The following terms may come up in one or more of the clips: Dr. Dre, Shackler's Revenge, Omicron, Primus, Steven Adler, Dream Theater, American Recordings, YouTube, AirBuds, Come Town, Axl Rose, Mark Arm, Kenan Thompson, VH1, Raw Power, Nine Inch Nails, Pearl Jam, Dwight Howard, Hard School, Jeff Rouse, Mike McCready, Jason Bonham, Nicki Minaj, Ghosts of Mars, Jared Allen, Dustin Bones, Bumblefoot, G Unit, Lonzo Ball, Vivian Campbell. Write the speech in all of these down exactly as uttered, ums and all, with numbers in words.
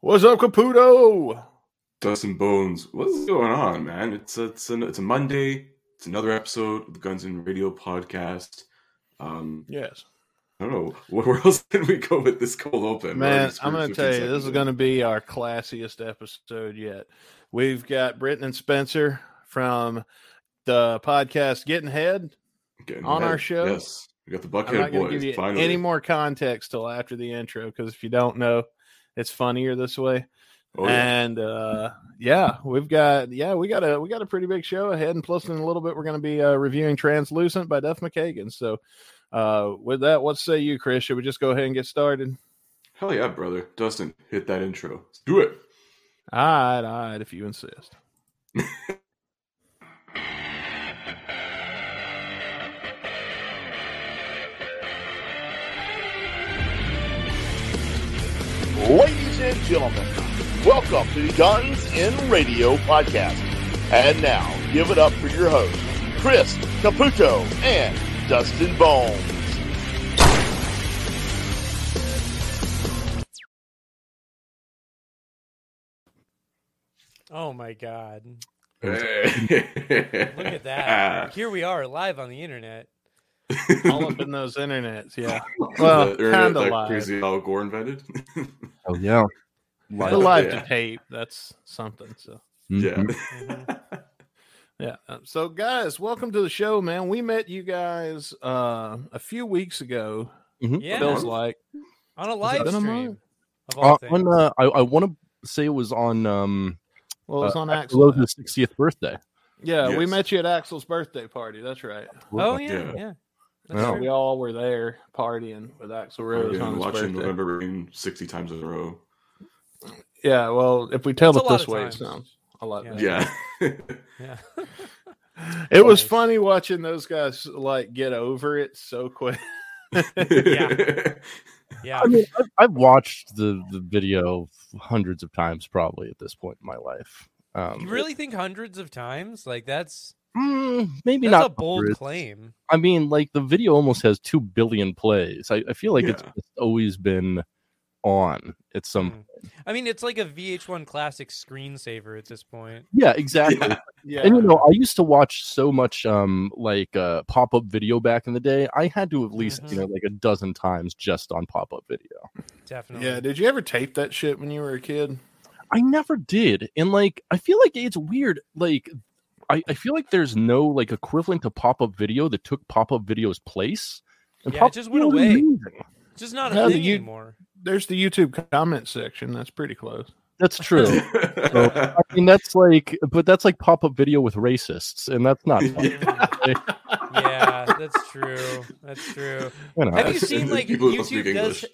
What's up, Caputo? Dust and Bones. What's going on, man? It's it's an, it's a Monday. It's another episode of the Guns and Radio Podcast. Um, yes. I don't know. Where else can we go with this cold open? Man, I'm going to tell you, this is going to be our classiest episode yet. We've got Britton and Spencer from the podcast Getting Head Getting on head. Our show. Yes. We got the Buckethead Boys. Give you finally any more context till after the intro, because if you don't know, it's funnier this way. Oh, yeah. And uh, yeah, we've got yeah we got a we got a pretty big show ahead, and plus in a little bit we're going to be uh, reviewing Translucent by Duff McKagan. So uh, with that, what say you, Chris? Should we just go ahead and get started? Hell yeah, brother. Dustin, hit that intro. Let's do it. All right, all right, if you insist. Ladies and gentlemen, welcome to the Guns and Radio Podcast. And now, give it up for your hosts, Chris Caputo and Dustin Bones. Oh my God. Hey. Look at that. Here we are, live on the internet. All up in those internets, yeah. Well, kind of live. Crazy Al Gore invented. Oh yeah, live, live yeah. to tape. That's something. So yeah, mm-hmm. yeah. So guys, welcome to the show, man. We met you guys uh, a few weeks ago. Mm-hmm. Yeah, feels like on a live stream. Of all uh, on, uh, I, I want to say it was on. Um, well, it was uh, on Axl Rose's sixtieth birthday. Yeah, yes. We met you at Axl's birthday party. That's right. Oh yeah, yeah. yeah. Wow. We all were there partying with Axl Rose. Oh, yeah, watching birthday. November Rain sixty times in a row. Yeah, well, if we tell it's it this way, times. It sounds a lot better. Yeah. yeah. yeah. It nice. was funny watching those guys like get over it so quick. yeah. Yeah. I mean, I've, I've watched the, the video hundreds of times probably at this point in my life. Um, you really think hundreds of times? Like that's Mm, maybe That's not a bold hundreds. claim. I mean, like the video almost has two billion plays. I, I feel like yeah. it's, it's always been on at some. Mm. I mean, it's like a V H one classic screensaver at this point. Yeah, exactly. Yeah. yeah. And you know, I used to watch so much, um, like uh, pop-up video back in the day. I had to at least, mm-hmm. you know, like a dozen times just on pop-up video. Definitely. Yeah. Did you ever tape that shit when you were a kid? I never did, and like I feel like it's weird, like. I, I feel like there's no like equivalent to pop-up video that took pop-up video's place. And yeah, it just went away. It's just not yeah, a thing the, anymore. There's the YouTube comment section. That's pretty close. That's true. So, I mean, that's like, but that's like pop-up video with racists, and that's not. yeah, that's true. That's true. You know, have you seen like YouTube does?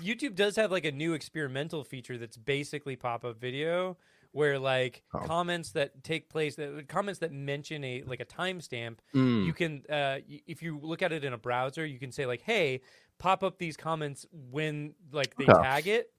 YouTube does have like a new experimental feature that's basically pop-up video. Where like oh. comments that take place, that comments that mention a like a timestamp, mm. you can uh, y- if you look at it in a browser, you can say like, "Hey, pop up these comments when like they oh. tag it,"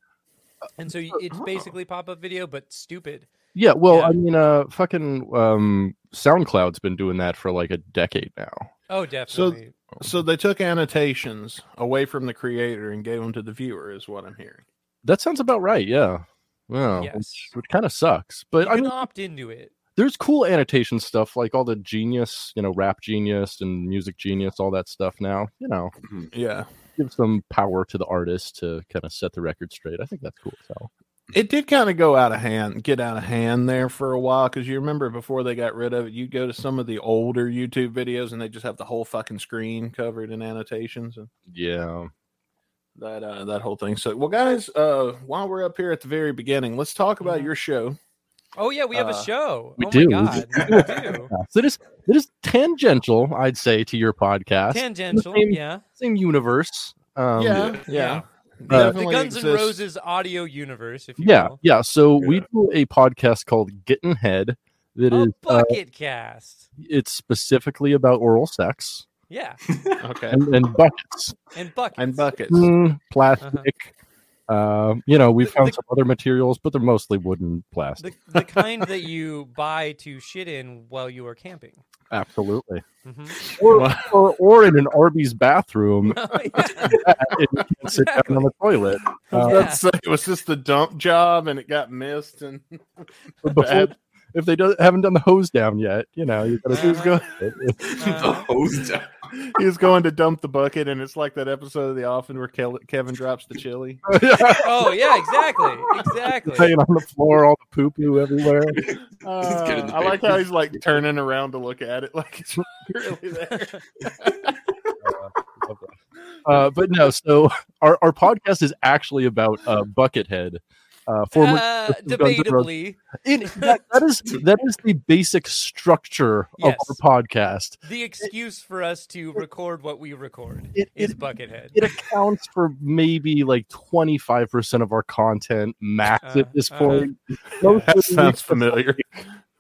and so it's basically pop up video, but stupid. Yeah, well, yeah. I mean, uh, fucking um, SoundCloud's been doing that for like a decade now. Oh, definitely. So, so they took annotations away from the creator and gave them to the viewer, is what I'm hearing. That sounds about right. Yeah. Wow, yes. which, which kind of sucks, but you I can mean, opt into it. There's cool annotation stuff like all the Genius, you know, Rap Genius and Music Genius, all that stuff now, you know. Yeah. Gives some power to the artist to kind of set the record straight. I think that's cool. So. It did kind of go out of hand, get out of hand there for a while, because you remember before they got rid of it, you go to some of the older YouTube videos and they just have the whole fucking screen covered in annotations. And... yeah. That uh, that whole thing. So, well, guys, uh, while we're up here at the very beginning, let's talk about your show. Oh yeah, we have uh, a show. We oh do. My God. we do. So it is it is tangential, I'd say, to your podcast. Tangential, same, yeah. Same universe. Um, yeah, yeah. yeah. Uh, the Guns and Roses audio universe. If you yeah, will. yeah. So yeah. we do a podcast called Gettin' Head. That a is bucket uh, cast. It's specifically about oral sex. Yeah. Okay. And, and buckets. And buckets. And buckets. Mm, plastic. Uh-huh. Uh, you know, we found the, some other materials, but they're mostly wooden plastic. The, the kind that you buy to shit in while you are camping. Absolutely. Mm-hmm. Or, or or in an Arby's bathroom. Oh, yeah. If you can't sit exactly. down on the toilet. Uh, yeah. That's, it was just the dump job and it got missed. And before, if they don't, haven't done the hose down yet, you know, you gotta who's uh, going uh, the hose down. He's going to dump the bucket, and it's like that episode of The Office where Ke- Kevin drops the chili. Oh, yeah, exactly. Exactly. Laying on the floor, all the poo-poo everywhere. Uh, I like how he's, like, turning around to look at it like it's really there. uh, but no, so our, our podcast is actually about uh, Buckethead. Uh, former uh, debatably, it, that, that is that is the basic structure yes. of our podcast. The excuse it, for us to it, record what we record it, is it, Buckethead. It accounts for maybe like twenty five percent of our content max uh, at this uh, point. Uh, that sounds familiar.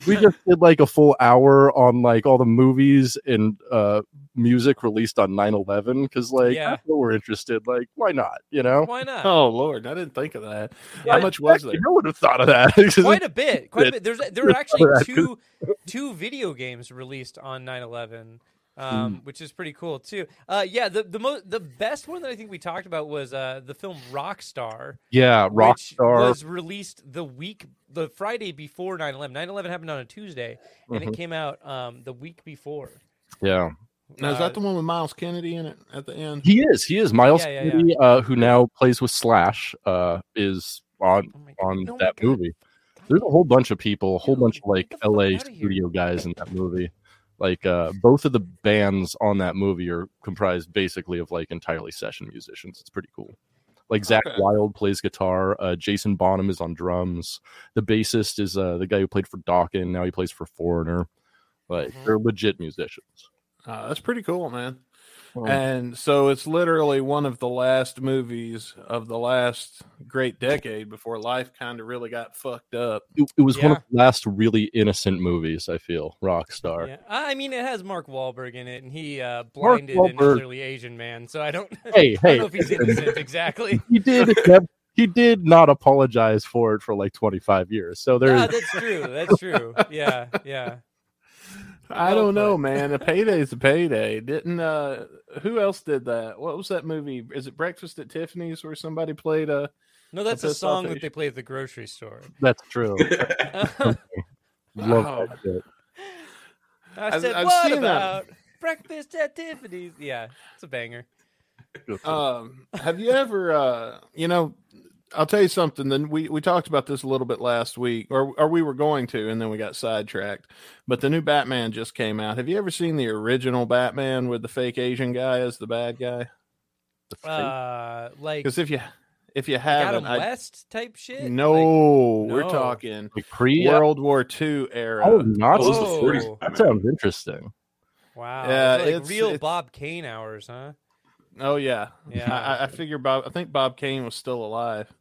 We just did like a full hour on like all the movies and uh, music released on nine eleven because like yeah. that's what we're interested. Like, why not? You know, why not? Oh Lord, I didn't think of that. Yeah, how much was there? No one would have thought of that. Quite a bit. Quite a bit. There's there were actually two two video games released on nine eleven, um, mm. which is pretty cool too. Uh, yeah, the the most the best one that I think we talked about was uh, the film Rockstar. Yeah, Rockstar was released the week. The Friday before nine eleven. nine eleven happened on a Tuesday, and mm-hmm. it came out um, the week before. Yeah. Now, is that uh, the one with Miles Kennedy in it at the end? He is. He is. Miles yeah, yeah, Kennedy, yeah. Uh, who now plays with Slash, uh, is on oh on oh that movie. There's a whole bunch of people, a whole Dude, bunch of, like, L A studio guys in that movie. Like, uh, both of the bands on that movie are comprised basically of, like, entirely session musicians. It's pretty cool. Like Zach okay. Wilde plays guitar. Uh, Jason Bonham is on drums. The bassist is uh, the guy who played for Dokken. Now he plays for Foreigner. Like mm-hmm. they're legit musicians. Uh, that's pretty cool, man. Oh. And so it's literally one of the last movies of the last great decade before life kind of really got fucked up. It, it was yeah. one of the last really innocent movies, I feel, Rockstar. Yeah. I mean, it has Mark Wahlberg in it, and he uh, blinded an elderly Asian man, so I don't, hey, I don't hey. know if he's innocent exactly. He did He did not apologize for it for like twenty-five years, so there's... Ah, that's true, that's true. Yeah, yeah. I don't know, man. A payday's a payday. Didn't uh who else did that? What was that movie? Is it Breakfast at Tiffany's where somebody played a No, that's a, a song that they play at the grocery store. That's true. Love wow. that shit. I said I've, I've what about that. Breakfast at Tiffany's? Yeah, it's a banger. Um have you ever uh you know I'll tell you something. Then we, we talked about this a little bit last week, or or we were going to, and then we got sidetracked. But the new Batman just came out. Have you ever seen the original Batman with the fake Asian guy as the bad guy? The uh, like because if you if you haven't, Adam West I, type shit. No, like, we're no. talking like pre World War Two era. Oh, not oh. the forties. That sounds interesting. Wow, yeah, it's like it's, real it's, Bob Kane hours, huh? Oh yeah, yeah. I, I figure Bob. I think Bob Kane was still alive.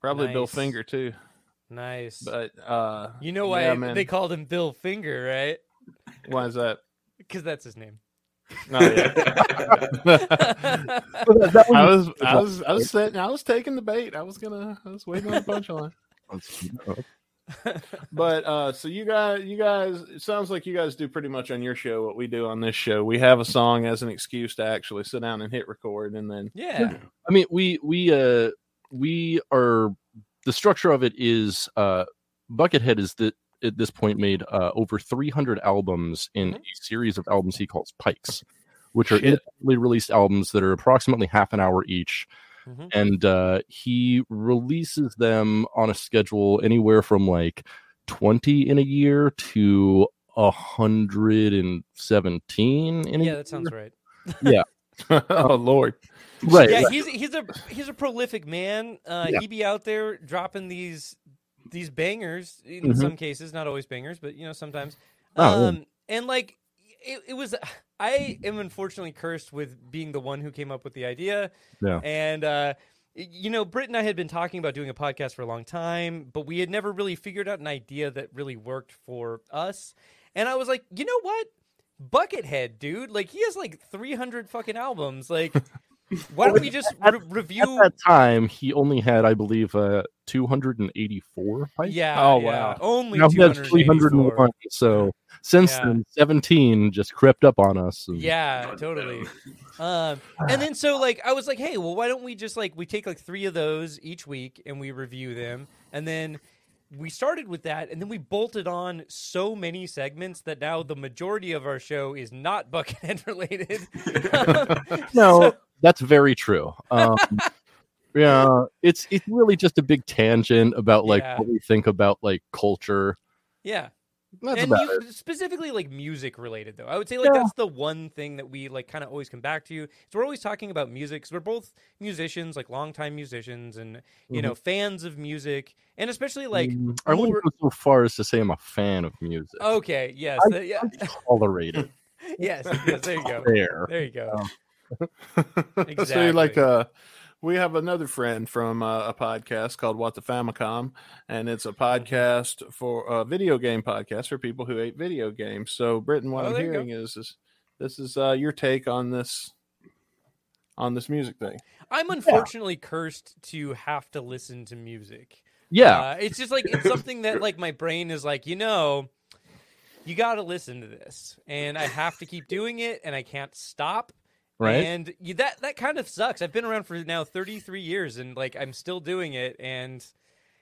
Probably nice. Bill Finger too. Nice, but uh, you know why yeah, they called him Bill Finger, right? Why is that? Because that's his name. Oh, yeah. I was, I was, I was sitting, I was taking the bait. I was gonna, I was waiting on the punchline. But uh, so you guys, you guys, it sounds like you guys do pretty much on your show what we do on this show. We have a song as an excuse to actually sit down and hit record, and then yeah, I mean, we we uh. We are the structure of it is uh, Buckethead is that at this point made uh, over three hundred albums in a series of albums he calls Pikes, which are independently released albums that are approximately half an hour each. Mm-hmm. And uh, he releases them on a schedule anywhere from like twenty in a year to one hundred seventeen in a year. Yeah, that sounds right. Yeah. Oh Lord. Right. Yeah, right. he's he's a he's a prolific man. Uh yeah. He be out there dropping these these bangers in mm-hmm. some cases, not always bangers, but you know, sometimes. Oh. Um and like it, it was I am unfortunately cursed with being the one who came up with the idea. Yeah. And uh you know, Britt and I had been talking about doing a podcast for a long time, but we had never really figured out an idea that really worked for us. And I was like, "You know what? Buckethead, dude, like he has like three hundred fucking albums. Like Why don't we just at, re- review? At that time, he only had, I believe, uh, two hundred eighty-four pipes. Yeah. Oh, yeah. Wow. Only now he has three hundred one. So since yeah. then, seventeen just crept up on us. And... Yeah, totally. um, and then so like I was like, hey, well, why don't we just like we take like three of those each week and we review them, and then we started with that, and then we bolted on so many segments that now the majority of our show is not Buckethead related. No. So... That's very true. Um, yeah, it's it's really just a big tangent about like yeah. what we think about like culture. Yeah, that's and about you, it. Specifically like music related though. I would say like yeah. that's the one thing that we like kind of always come back to. So we're always talking about music. Cause we're both musicians, like longtime musicians, and you mm-hmm. know fans of music, and especially like mm-hmm. I wouldn't go so far as to say I'm a fan of music. Okay, yes, I, uh, yeah, I tolerate it. yes, yes, there you go. There, there you go. Um, exactly. So like uh we have another friend from uh, a podcast called What the Famicom, and it's a podcast for a uh, video game podcast for people who hate video games. So Britton, what oh, I'm hearing is, is this is uh your take on this on this music thing. I'm unfortunately yeah. cursed to have to listen to music. Yeah uh, it's just like it's something that like my brain is like, you know, you got to listen to this, and I have to keep doing it, and I can't stop. Right. And you, that that kind of sucks. I've been around for now thirty-three years, and like I'm still doing it. And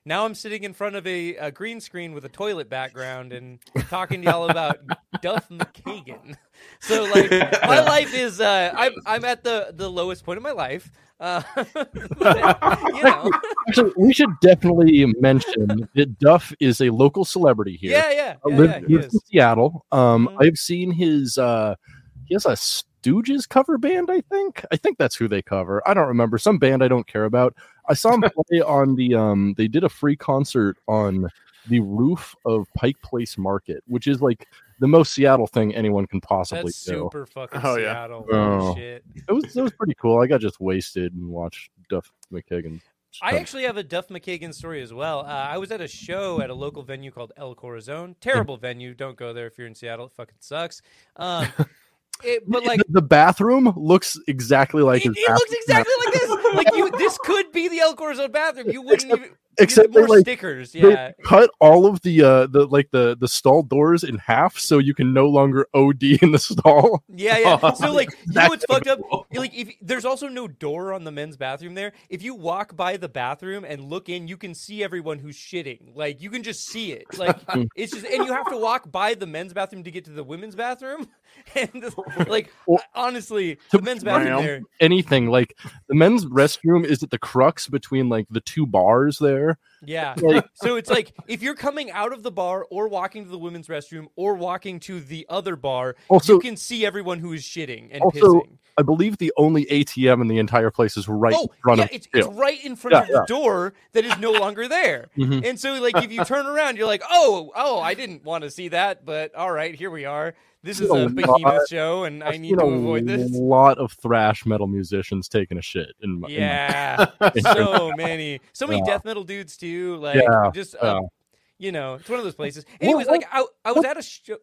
now I'm sitting in front of a, a green screen with a toilet background and talking to y'all about Duff McKagan. So like my life is uh, I'm I'm at the, the lowest point of my life. Uh, but, you know. Actually, we should definitely mention that Duff is a local celebrity here. Yeah, yeah, yeah, I live, yeah he lives in Seattle. Um, mm-hmm. I've seen his. Uh, he has a. Stooges cover band, I think. I think that's who they cover. I don't remember. Some band I don't care about. I saw them play on the, um, they did a free concert on the roof of Pike Place Market, which is like the most Seattle thing anyone can possibly that's do. Super fucking oh, Seattle. Yeah. Oh. Shit. It was, it was pretty cool. I got just wasted and watched Duff McKagan. I actually have a Duff McKagan story as well. Uh, I was at a show at a local venue called El Corazon. Terrible venue. Don't go there if you're in Seattle. It fucking sucks. Um, It, but like the bathroom looks exactly like it, his it looks exactly like this. Like you, this could be the El Corazon bathroom. You wouldn't except, even except more like, stickers. Yeah, cut all of the uh the like the the stall doors in half so you can no longer O D in the stall. Yeah, yeah. So like you know what's fucked up? Like if there's also no door on the men's bathroom there. If you walk by the bathroom and look in, you can see everyone who's shitting. Like you can just see it. Like it's just, and you have to walk by the men's bathroom to get to the women's bathroom. And like or, honestly, the men's bathroom there. Anything like the men's restroom is at the crux between like the two bars there. Yeah. Like, so it's like if you're coming out of the bar or walking to the women's restroom or walking to the other bar, also, you can see everyone who is shitting and also, pissing. I believe the only A T M in the entire place is right oh, in front yeah, of it's, it's right in front yeah, of the yeah. door that is no longer there. Mm-hmm. And so like if you turn around, you're like, oh, oh, I didn't want to see that, but all right, here we are. This is a, a behemoth lot, show, and I need to avoid this. A lot of thrash metal musicians taking a shit. In my, yeah, in my... so many, so many yeah. death metal dudes too. Like, yeah, just yeah. Um, you know, it's one of those places. Anyways, what, what, like I, I was what, at a show.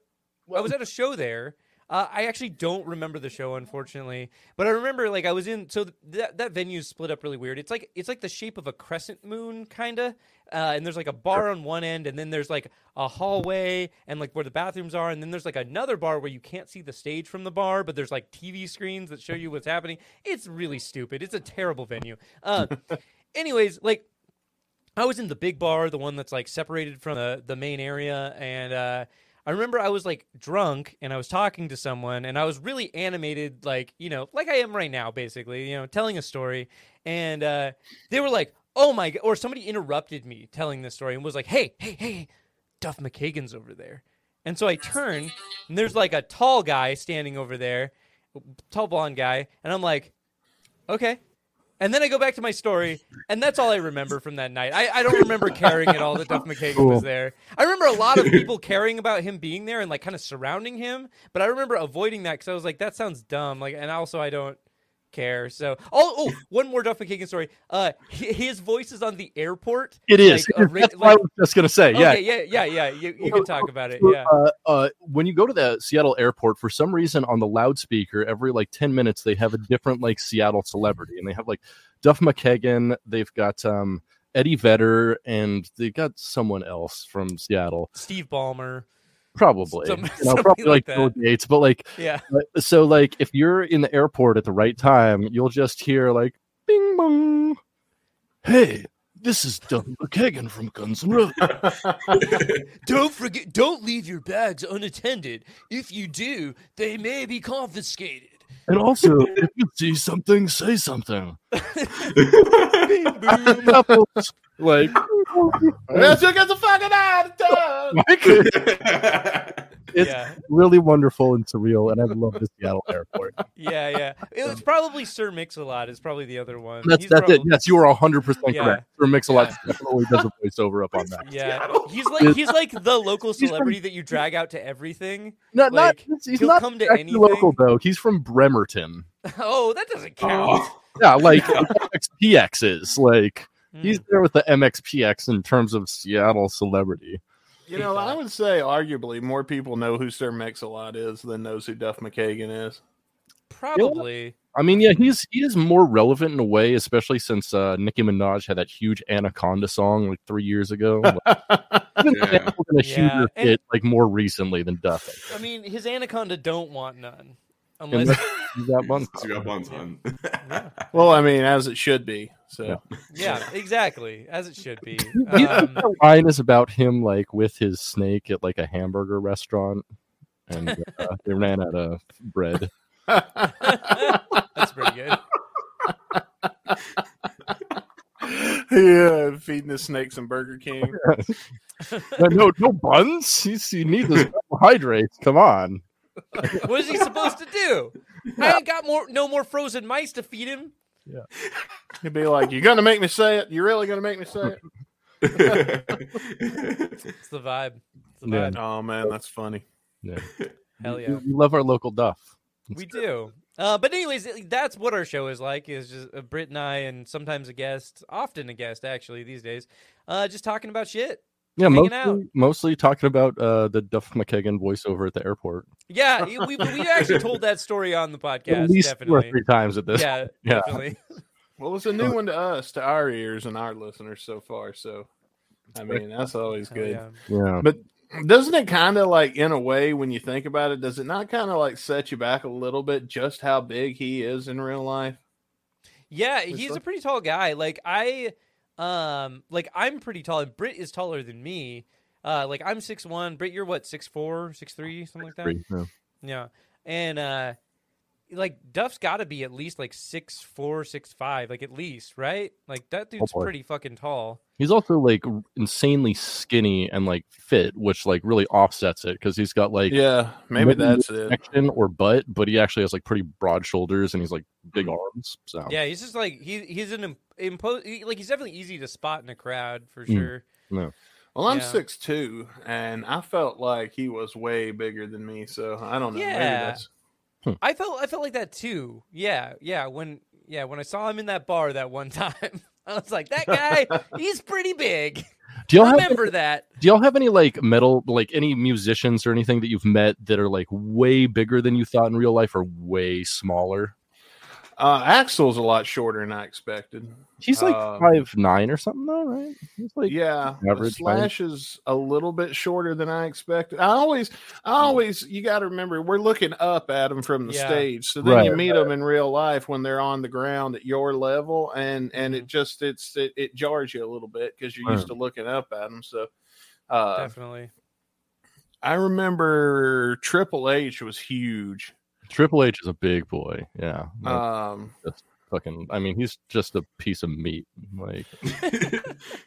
I was at a show there. Uh, I actually don't remember the show, unfortunately, but I remember like I was in. So th- that that venue is split up really weird. It's like it's like the shape of a crescent moon, kind of. Uh, and there's like a bar on one end, and then there's like a hallway, and like where the bathrooms are, and then there's like another bar where you can't see the stage from the bar, but there's like T V screens that show you what's happening. It's really stupid. It's a terrible venue. Uh, anyways, like I was in the big bar, the one that's like separated from the the main area, and. Uh, I remember I was, like, drunk, and I was talking to someone, and I was really animated, like, you know, like I am right now, basically, you know, telling a story, and uh, they were like, oh, my God, or somebody interrupted me telling this story and was like, hey, hey, hey, Duff McKagan's over there. And so I turn, and there's, like, a tall guy standing over there, tall blonde guy, and I'm like, okay. And then I go back to my story, and that's all I remember from that night. I, I don't remember caring at all that Duff McKagan cool. was there. I remember a lot of people caring about him being there and like kind of surrounding him, but I remember avoiding that because I was like, that sounds dumb. Like, and also I don't care. So, oh, oh one more Duff McKagan story. Uh, his voice is on the airport. It is. Like, That's like, what I was just gonna say. Yeah, okay, yeah, yeah, yeah. You, you can talk about it. Yeah. Uh, uh, when you go to the Seattle airport, for some reason on the loudspeaker, every like ten minutes they have a different like Seattle celebrity, and they have like Duff McKagan. They've got um Eddie Vedder, and they got someone else from Seattle. Steve Ballmer. Probably, Some, you know, probably like, like Bill Gates, but like, yeah. So like, if you're in the airport at the right time, you'll just hear like, "Bing bong, hey, this is Duff McKagan from Guns and Roses." Don't forget, don't leave your bags unattended. If you do, they may be confiscated. And also, if you see something, say something. Bing boom. Like, let's get the fucking out of town. It's yeah. really wonderful and surreal, and I love the Seattle airport. Yeah, yeah. It was probably Sir Mix-a-Lot is probably the other one. That's he's that's probably... it. Yes, you are one hundred percent yeah. correct. Sir Mix-a-Lot yeah. definitely does a voiceover up on that. Yeah, Seattle. he's like he's like the local celebrity from... that you drag out to everything. Not like, not he's he'll not come to anything. Local though. He's from Bremerton. Oh, that doesn't count. Oh. Yeah, like P X is like. He's there with the M X P X in terms of Seattle celebrity. You know, I would say arguably more people know who Sir Mix-a-Lot is than knows who Duff McKagan is. Probably. I mean, yeah, he's he is more relevant in a way, especially since uh, Nicki Minaj had that huge Anaconda song like three years ago. Like, yeah. a yeah. and, hit, like more recently than Duff. I, I mean, his Anaconda don't want none. Unless you got buns, you got buns on. Yeah. Well, I mean, as it should be. So yeah, yeah exactly, as it should be. Um, the line is about him like with his snake at like a hamburger restaurant, and uh, they ran out of bread. That's pretty good. Yeah, feeding the snake some Burger King. no, no buns. You, you need those carbohydrates. Come on. What is he supposed to do? Yeah. I ain't got more, no more frozen mice to feed him. Yeah, he'd be like, "You're gonna make me say it. You're really gonna make me say it." It's the vibe. It's the vibe. Yeah. Oh man, that's funny. Yeah. Hell yeah, we love our local Duff. It's we good. do. Uh, but anyways, that's what our show is like. Is just uh, Britt and I, and sometimes a guest, often a guest actually these days, uh, just talking about shit. Yeah, mostly, mostly talking about uh, the Duff McKagan voiceover at the airport. Yeah, we we actually told that story on the podcast. At least definitely. two or three times at this. Yeah, yeah. definitely. Well, it's a new one to us, to our ears and our listeners so far. So, I mean, that's always good. Oh, yeah. yeah. But doesn't it kind of like, in a way, when you think about it, does it not kind of like set you back a little bit just how big he is in real life? Yeah, it's he's like... a pretty tall guy. Like, I... Um, like I'm pretty tall, and Britt is taller than me. Uh, like I'm six one. Britt, you're what, six four, six three, something like that. Yeah. yeah. And uh, like Duff's got to be at least like six four, six five, like at least, right? Like that dude's oh pretty fucking tall. He's also like insanely skinny and like fit, which like really offsets it because he's got like yeah, maybe that's it, or butt, but he actually has like pretty broad shoulders and he's like big arms. So yeah, he's just like he he's an imp- Impo- like he's definitely easy to spot in a crowd for sure. No, well, I'm six two, and I felt like he was way bigger than me, so I don't know. Yeah, maybe that's... Hmm. I felt I felt like that too. Yeah, yeah. When yeah, when I saw him in that bar that one time, I was like, that guy, he's pretty big. Do y'all remember any, that? Do y'all have any like metal, like any musicians or anything that you've met that are like way bigger than you thought in real life, or way smaller? Uh, Axl's a lot shorter than I expected. He's like um, five nine or something, though, right? He's like yeah. Slash height. Is a little bit shorter than I expected. I always, I always, you got to remember, we're looking up at him from the yeah. stage. So then right, you meet right. them in real life when they're on the ground at your level, and and it just it's it, it jars you a little bit because you're right. used to looking up at them. So uh, definitely, I remember Triple H was huge. Triple H is a big boy, yeah. Like, um, that's fucking. I mean, he's just a piece of meat. Like,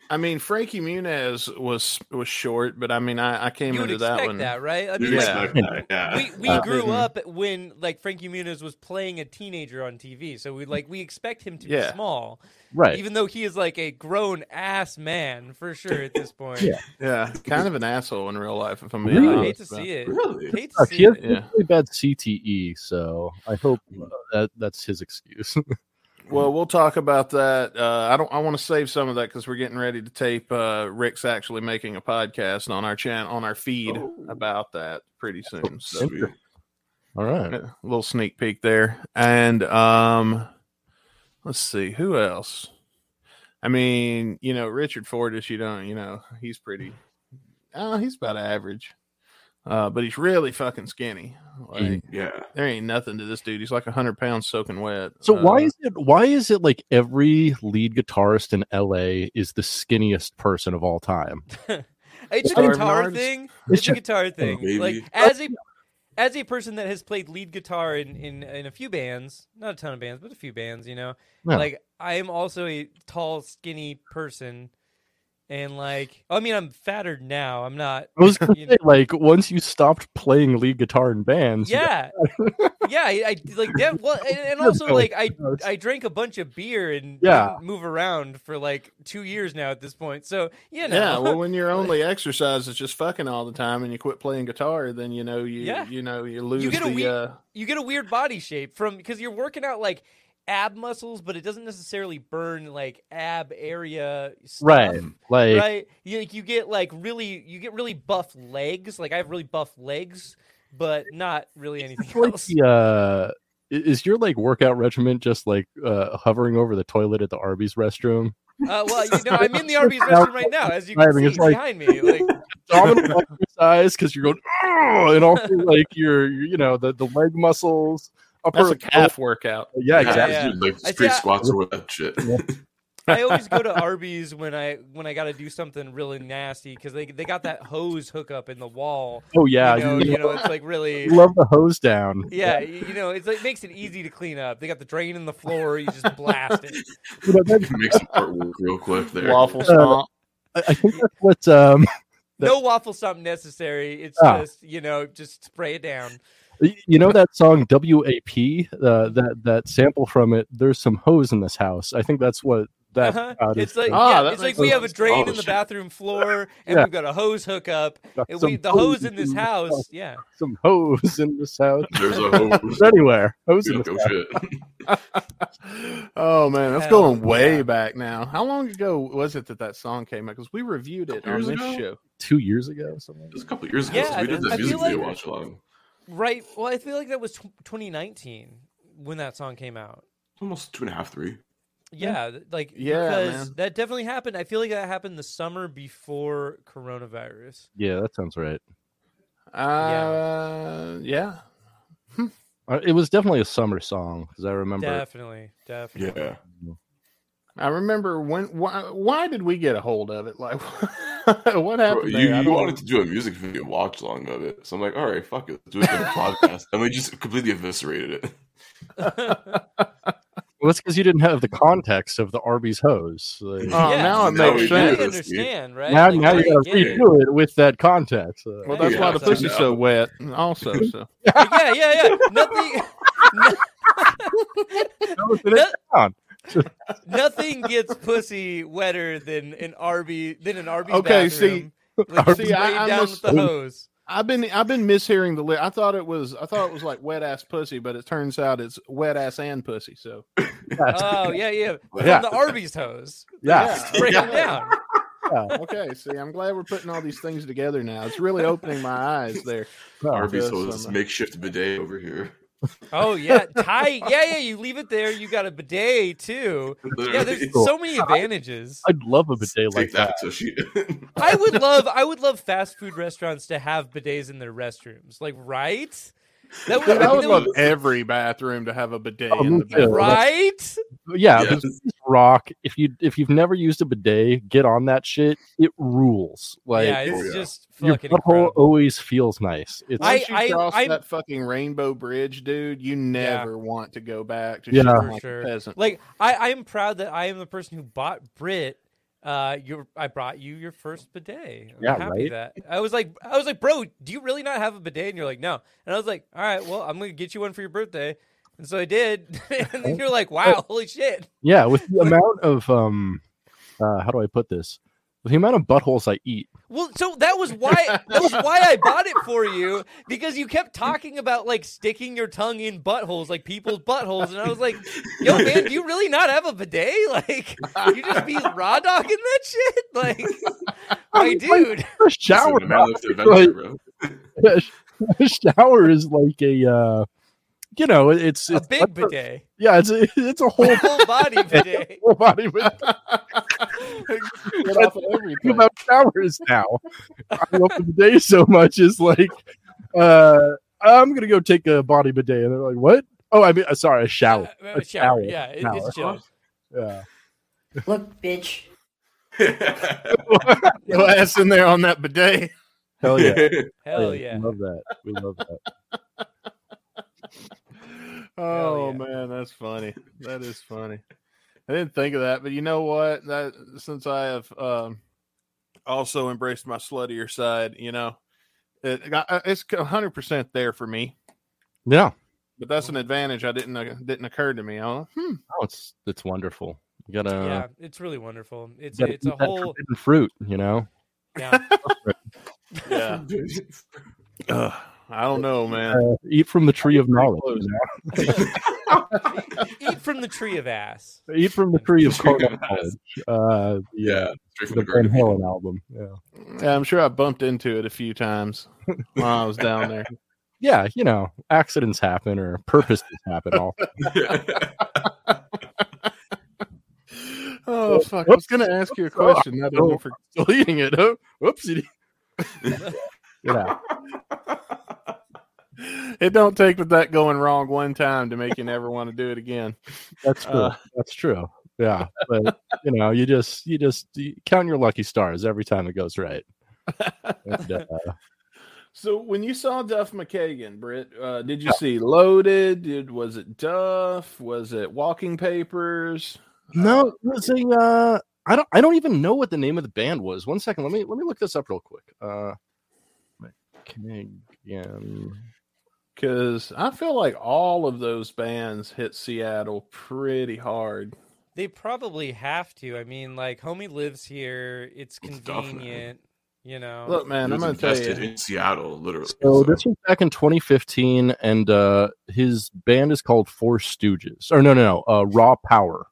I mean, Frankie Muniz was was short, but I mean, I, I came you into would that one. That right? I mean, like, that, yeah. We we uh, grew mm-hmm. up when like Frankie Muniz was playing a teenager on T V, so we like we expect him to yeah. be small. Right. Even though he is like a grown ass man for sure at this point. yeah. yeah. Kind of an asshole in real life, if I'm being really? honest. I hate to see it. Really? Hate to see he has it. really yeah. bad C T E, so I hope uh, that that's his excuse. Well, we'll talk about that. Uh, I don't. I want to save some of that because we're getting ready to tape. Uh, Rick's actually making a podcast on our channel, on our feed oh. about that pretty soon. So, all right, a little sneak peek there. And um, let's see who else. I mean, you know, Richard Fortas. You don't. You know, he's pretty. Oh, he's about average. Uh, but he's really fucking skinny. Like, yeah, there ain't nothing to this dude. He's like a hundred pounds soaking wet. So uh, why is it? Why is it like every lead guitarist in L A is the skinniest person of all time? It's a guitar thing. It's a guitar thing. Oh, like as a as a person that has played lead guitar in, in, in a few bands, not a ton of bands, but a few bands, you know, yeah. like I am also a tall, skinny person. And like, I mean, I'm fatter now. I'm not. I was gonna say, like, once you stopped playing lead guitar in bands. Yeah, yeah. I, I like that. Well, and, and also like, I I drank a bunch of beer and yeah. move around for like two years now at this point. So you know, yeah. Well, when your only exercise is just fucking all the time, and you quit playing guitar, then you know you yeah. you know you lose you get the. A weird, uh... You get a weird body shape from because you're working out like. Ab muscles, but it doesn't necessarily burn like ab area stuff, right? Like, right? You, you get like really, you get really buff legs. Like I have really buff legs, but not really anything like, else. Uh, is your like workout regimen just like uh, hovering over the toilet at the Arby's restroom? Uh, well, you know, I'm in the Arby's restroom right now, as you can see like... behind me. Like abdominal exercise because you're going, oh, and also like your, you know, the the leg muscles. Upper That's a calf workout. Yeah, exactly. Yeah, yeah. Like street see, squats I, or that shit. I always go to Arby's when I when I got to do something really nasty because they they got that hose hookup in the wall. Oh yeah, you know, you know it's like really love the hose down. Yeah, yeah, you know it's like makes it easy to clean up. They got the drain in the floor. You just blast it. You know, that makes it work real quick there. Waffle stomp. Uh, I think that's what. Um, that... No waffle stomp necessary. It's ah. just you know just spray it down. You know that song W A P, uh, that that sample from it, there's some hose in this house. I think that's what that uh-huh. It's like, yeah, oh, it's like we have a drain in the shit. bathroom floor, and yeah. we've got a hose hookup, and we, the hose in this house. house. Yeah. Some hose in this house. There's a hose. anywhere. Hose in this house. Shit. Oh, man, that's Hell, going way yeah. back now. How long ago was it that that song came out? Because we reviewed it on this ago? show. Two years ago or something? It was a couple years ago. Yeah, so we did the music video watch along. Right. Well, I feel like that was t- twenty nineteen when that song came out. Almost two and a half, three. Yeah. Like, yeah, because man. that definitely happened. I feel like that happened the summer before coronavirus. Yeah, that sounds right. Uh, yeah. yeah. It was definitely a summer song because I remember. Definitely. Definitely. Yeah. I remember when. Why, why did we get a hold of it? Like, what happened? Bro, you, you wanted to do a music video watch along of it, so I'm like, all right, fuck it, let's do it on a podcast, and we just completely eviscerated it. Well, that's because you didn't have the context of the Arby's hose. Like, oh, yeah. Now it now makes sense. Understand, right? Now, like, now you got to redo it with that context. So. Well, that's yeah, why the pussy's so wet. Also, so yeah, yeah, yeah. Nothing. no, no, no, Nothing gets pussy wetter than an Arby than an Arby's okay, bathroom. Okay, see, like, see I, I down mis- with the hose. I've been I've been mishearing the list. I thought it was I thought it was like wet ass pussy, but it turns out it's wet ass and pussy. So, oh yeah, yeah, from yeah. the Arby's hose. Yeah, spray yeah. it down. Yeah. Okay, see, I'm glad we're putting all these things together now. It's really opening my eyes there. Oh, Arby's hose, so makeshift bidet over here. Oh yeah, tight. Yeah, yeah. You leave it there. You got a bidet too. Literally. Yeah, there's cool. so many advantages. I'd love a bidet like Take that. that. So she... I would love. I would love fast food restaurants to have bidets in their restrooms. Like, right? That would, I, mean, I would that love would... every bathroom to have a bidet oh, in the bathroom. Right? Yeah. Yes. This is rock. If you if you've never used a bidet, get on that shit. It rules. Like, yeah, it's oh, yeah. just. Your butthole always feels nice. It's I, once you I, cross I, that fucking Rainbow Bridge, dude, you never yeah. want to go back to yeah. shit like sure. a peasant. Like I, I'm proud that I am the person who bought Brit. Uh, your I brought you your first bidet. I'm yeah, happy right. That I was like, I was like, bro, do you really not have a bidet? And you're like, no. And I was like, all right, well, I'm gonna get you one for your birthday. And so I did. And then you're like, wow, holy shit. Yeah, with the amount of, um, uh, how do I put this? With the amount of buttholes I eat. Well, so that was why that was why I bought it for you, because you kept talking about like sticking your tongue in buttholes, like people's buttholes, and I was like, "Yo, man, do you really not have a bidet? Like, you just be raw dogging that shit, like, my dude." A shower, like, a shower is like a, uh, you know, it's, it's a big bidet. Yeah, it's a, it's a whole, whole body bidet. Whole body bidet. Get off of everything about showers now. I love the bidet so much. It's like, uh, I'm gonna go take a body bidet, and they're like, "What? Oh, I mean, uh, sorry, a shower. Uh, a shower. shower. Yeah, it, shower. It's chill. Yeah. Look, bitch. No ass in there on that bidet. Hell yeah. Hell yeah. yeah. We love that. We love that. Oh yeah. Man, that's funny. That is funny. I didn't think of that, but you know what? That since I have um, also embraced my sluttier side, you know, it, it's one hundred percent there for me. Yeah, but that's an advantage I didn't uh, didn't occur to me. Huh? Hmm. Oh, it's it's wonderful. You gotta, yeah, it's really wonderful. It's it's a whole fruit, you know. Yeah. Yeah. Ugh. I don't know, man. Uh, eat from the tree of knowledge. eat, eat from the tree of ass. Eat from the tree of knowledge. Uh, yeah, the, the Van Halen album. Yeah. yeah, I'm sure I bumped into it a few times while I was down there. Yeah, you know, accidents happen or purposes happen. All. Oh fuck! Oops. I was going to ask you a question. Oh, I don't know for deleting it. Oh, whoopsie. Get out. It don't take but that going wrong one time to make you never want to do it again. That's true. Uh, That's true. Yeah, but you know, you just you just you count your lucky stars every time it goes right. And, uh, so when you saw Duff McKagan, Britt, uh, did you yeah. see Loaded? Did was it Duff? Was it Walking Papers? No, it was a, uh, I don't I don't even know what the name of the band was. One second, let me let me look this up real quick. Uh, McKagan. Because I feel like all of those bands hit Seattle pretty hard. They probably have to. I mean, like, homie lives here. It's convenient, you know. Look, man, I'm going to tell you. He was invested in Seattle, literally. So, so this was back in twenty fifteen, and uh, his band is called Four Stooges. Or no, no, no, uh, Raw Power,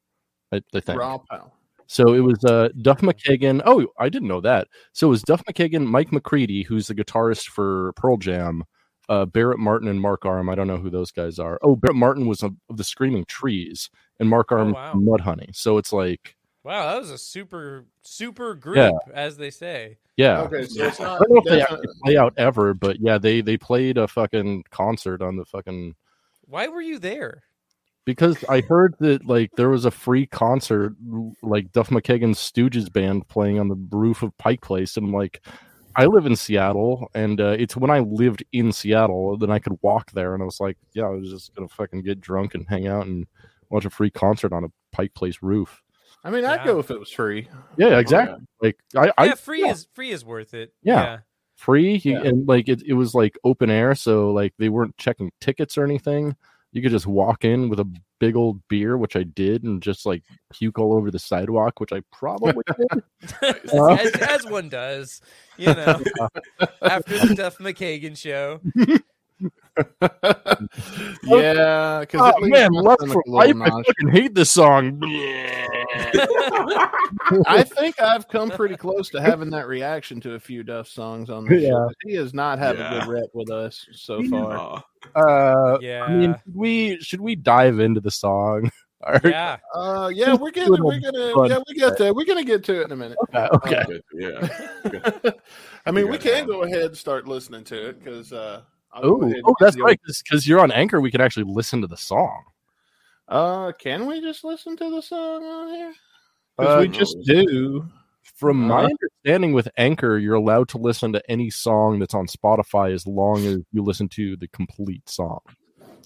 I, I think. Raw Power. So it was uh, Duff McKagan. Oh, I didn't know that. So it was Duff McKagan, Mike McCready, who's the guitarist for Pearl Jam, Uh, Barrett Martin and Mark Arm. I don't know who those guys are. Oh, Barrett Martin was of the Screaming Trees, and Mark Arm, oh, wow. Mudhoney. So it's like, wow, that was a super super group, yeah. as they say. Yeah. Okay. So it's not, I don't know if they actually play out ever, but yeah, they they played a fucking concert on the fucking. Why were you there? Because I heard that like there was a free concert, like Duff McKagan's Stooges band playing on the roof of Pike Place, and I'm like, I live in Seattle, and uh, it's when I lived in Seattle that I could walk there, and I was like, yeah, I was just going to fucking get drunk and hang out and watch a free concert on a Pike Place roof. I mean, yeah. I'd go if it was free. Yeah, exactly. Oh, yeah. Like, I, yeah, I, free yeah. is free is worth it. Yeah. yeah. Free, you, yeah. and like it, it was like open air, so like they weren't checking tickets or anything. You could just walk in with a big old beer, which I did, and just like puke all over the sidewalk, which I probably did. as, as one does, you know, after the Duff McKagan show. Yeah. Oh, man, Love for Life. I fucking hate this song. I think I've come pretty close to having that reaction to a few Duff songs on the yeah. show. He has not had yeah. a good rep with us so far. Uh, yeah. I mean, should we should we dive into the song? Right. Yeah. Uh, yeah, we're gonna we're gonna yeah we get there. We're gonna get to it in a minute. Okay. okay. Um, yeah. I mean, we can go ahead and start listening to it because. Uh, Ooh, oh, that's right. Because you're on Anchor, we can actually listen to the song. Uh, can we just listen to the song on here? Because uh, we just no. do. From uh, my understanding, with Anchor, you're allowed to listen to any song that's on Spotify as long as you listen to the complete song.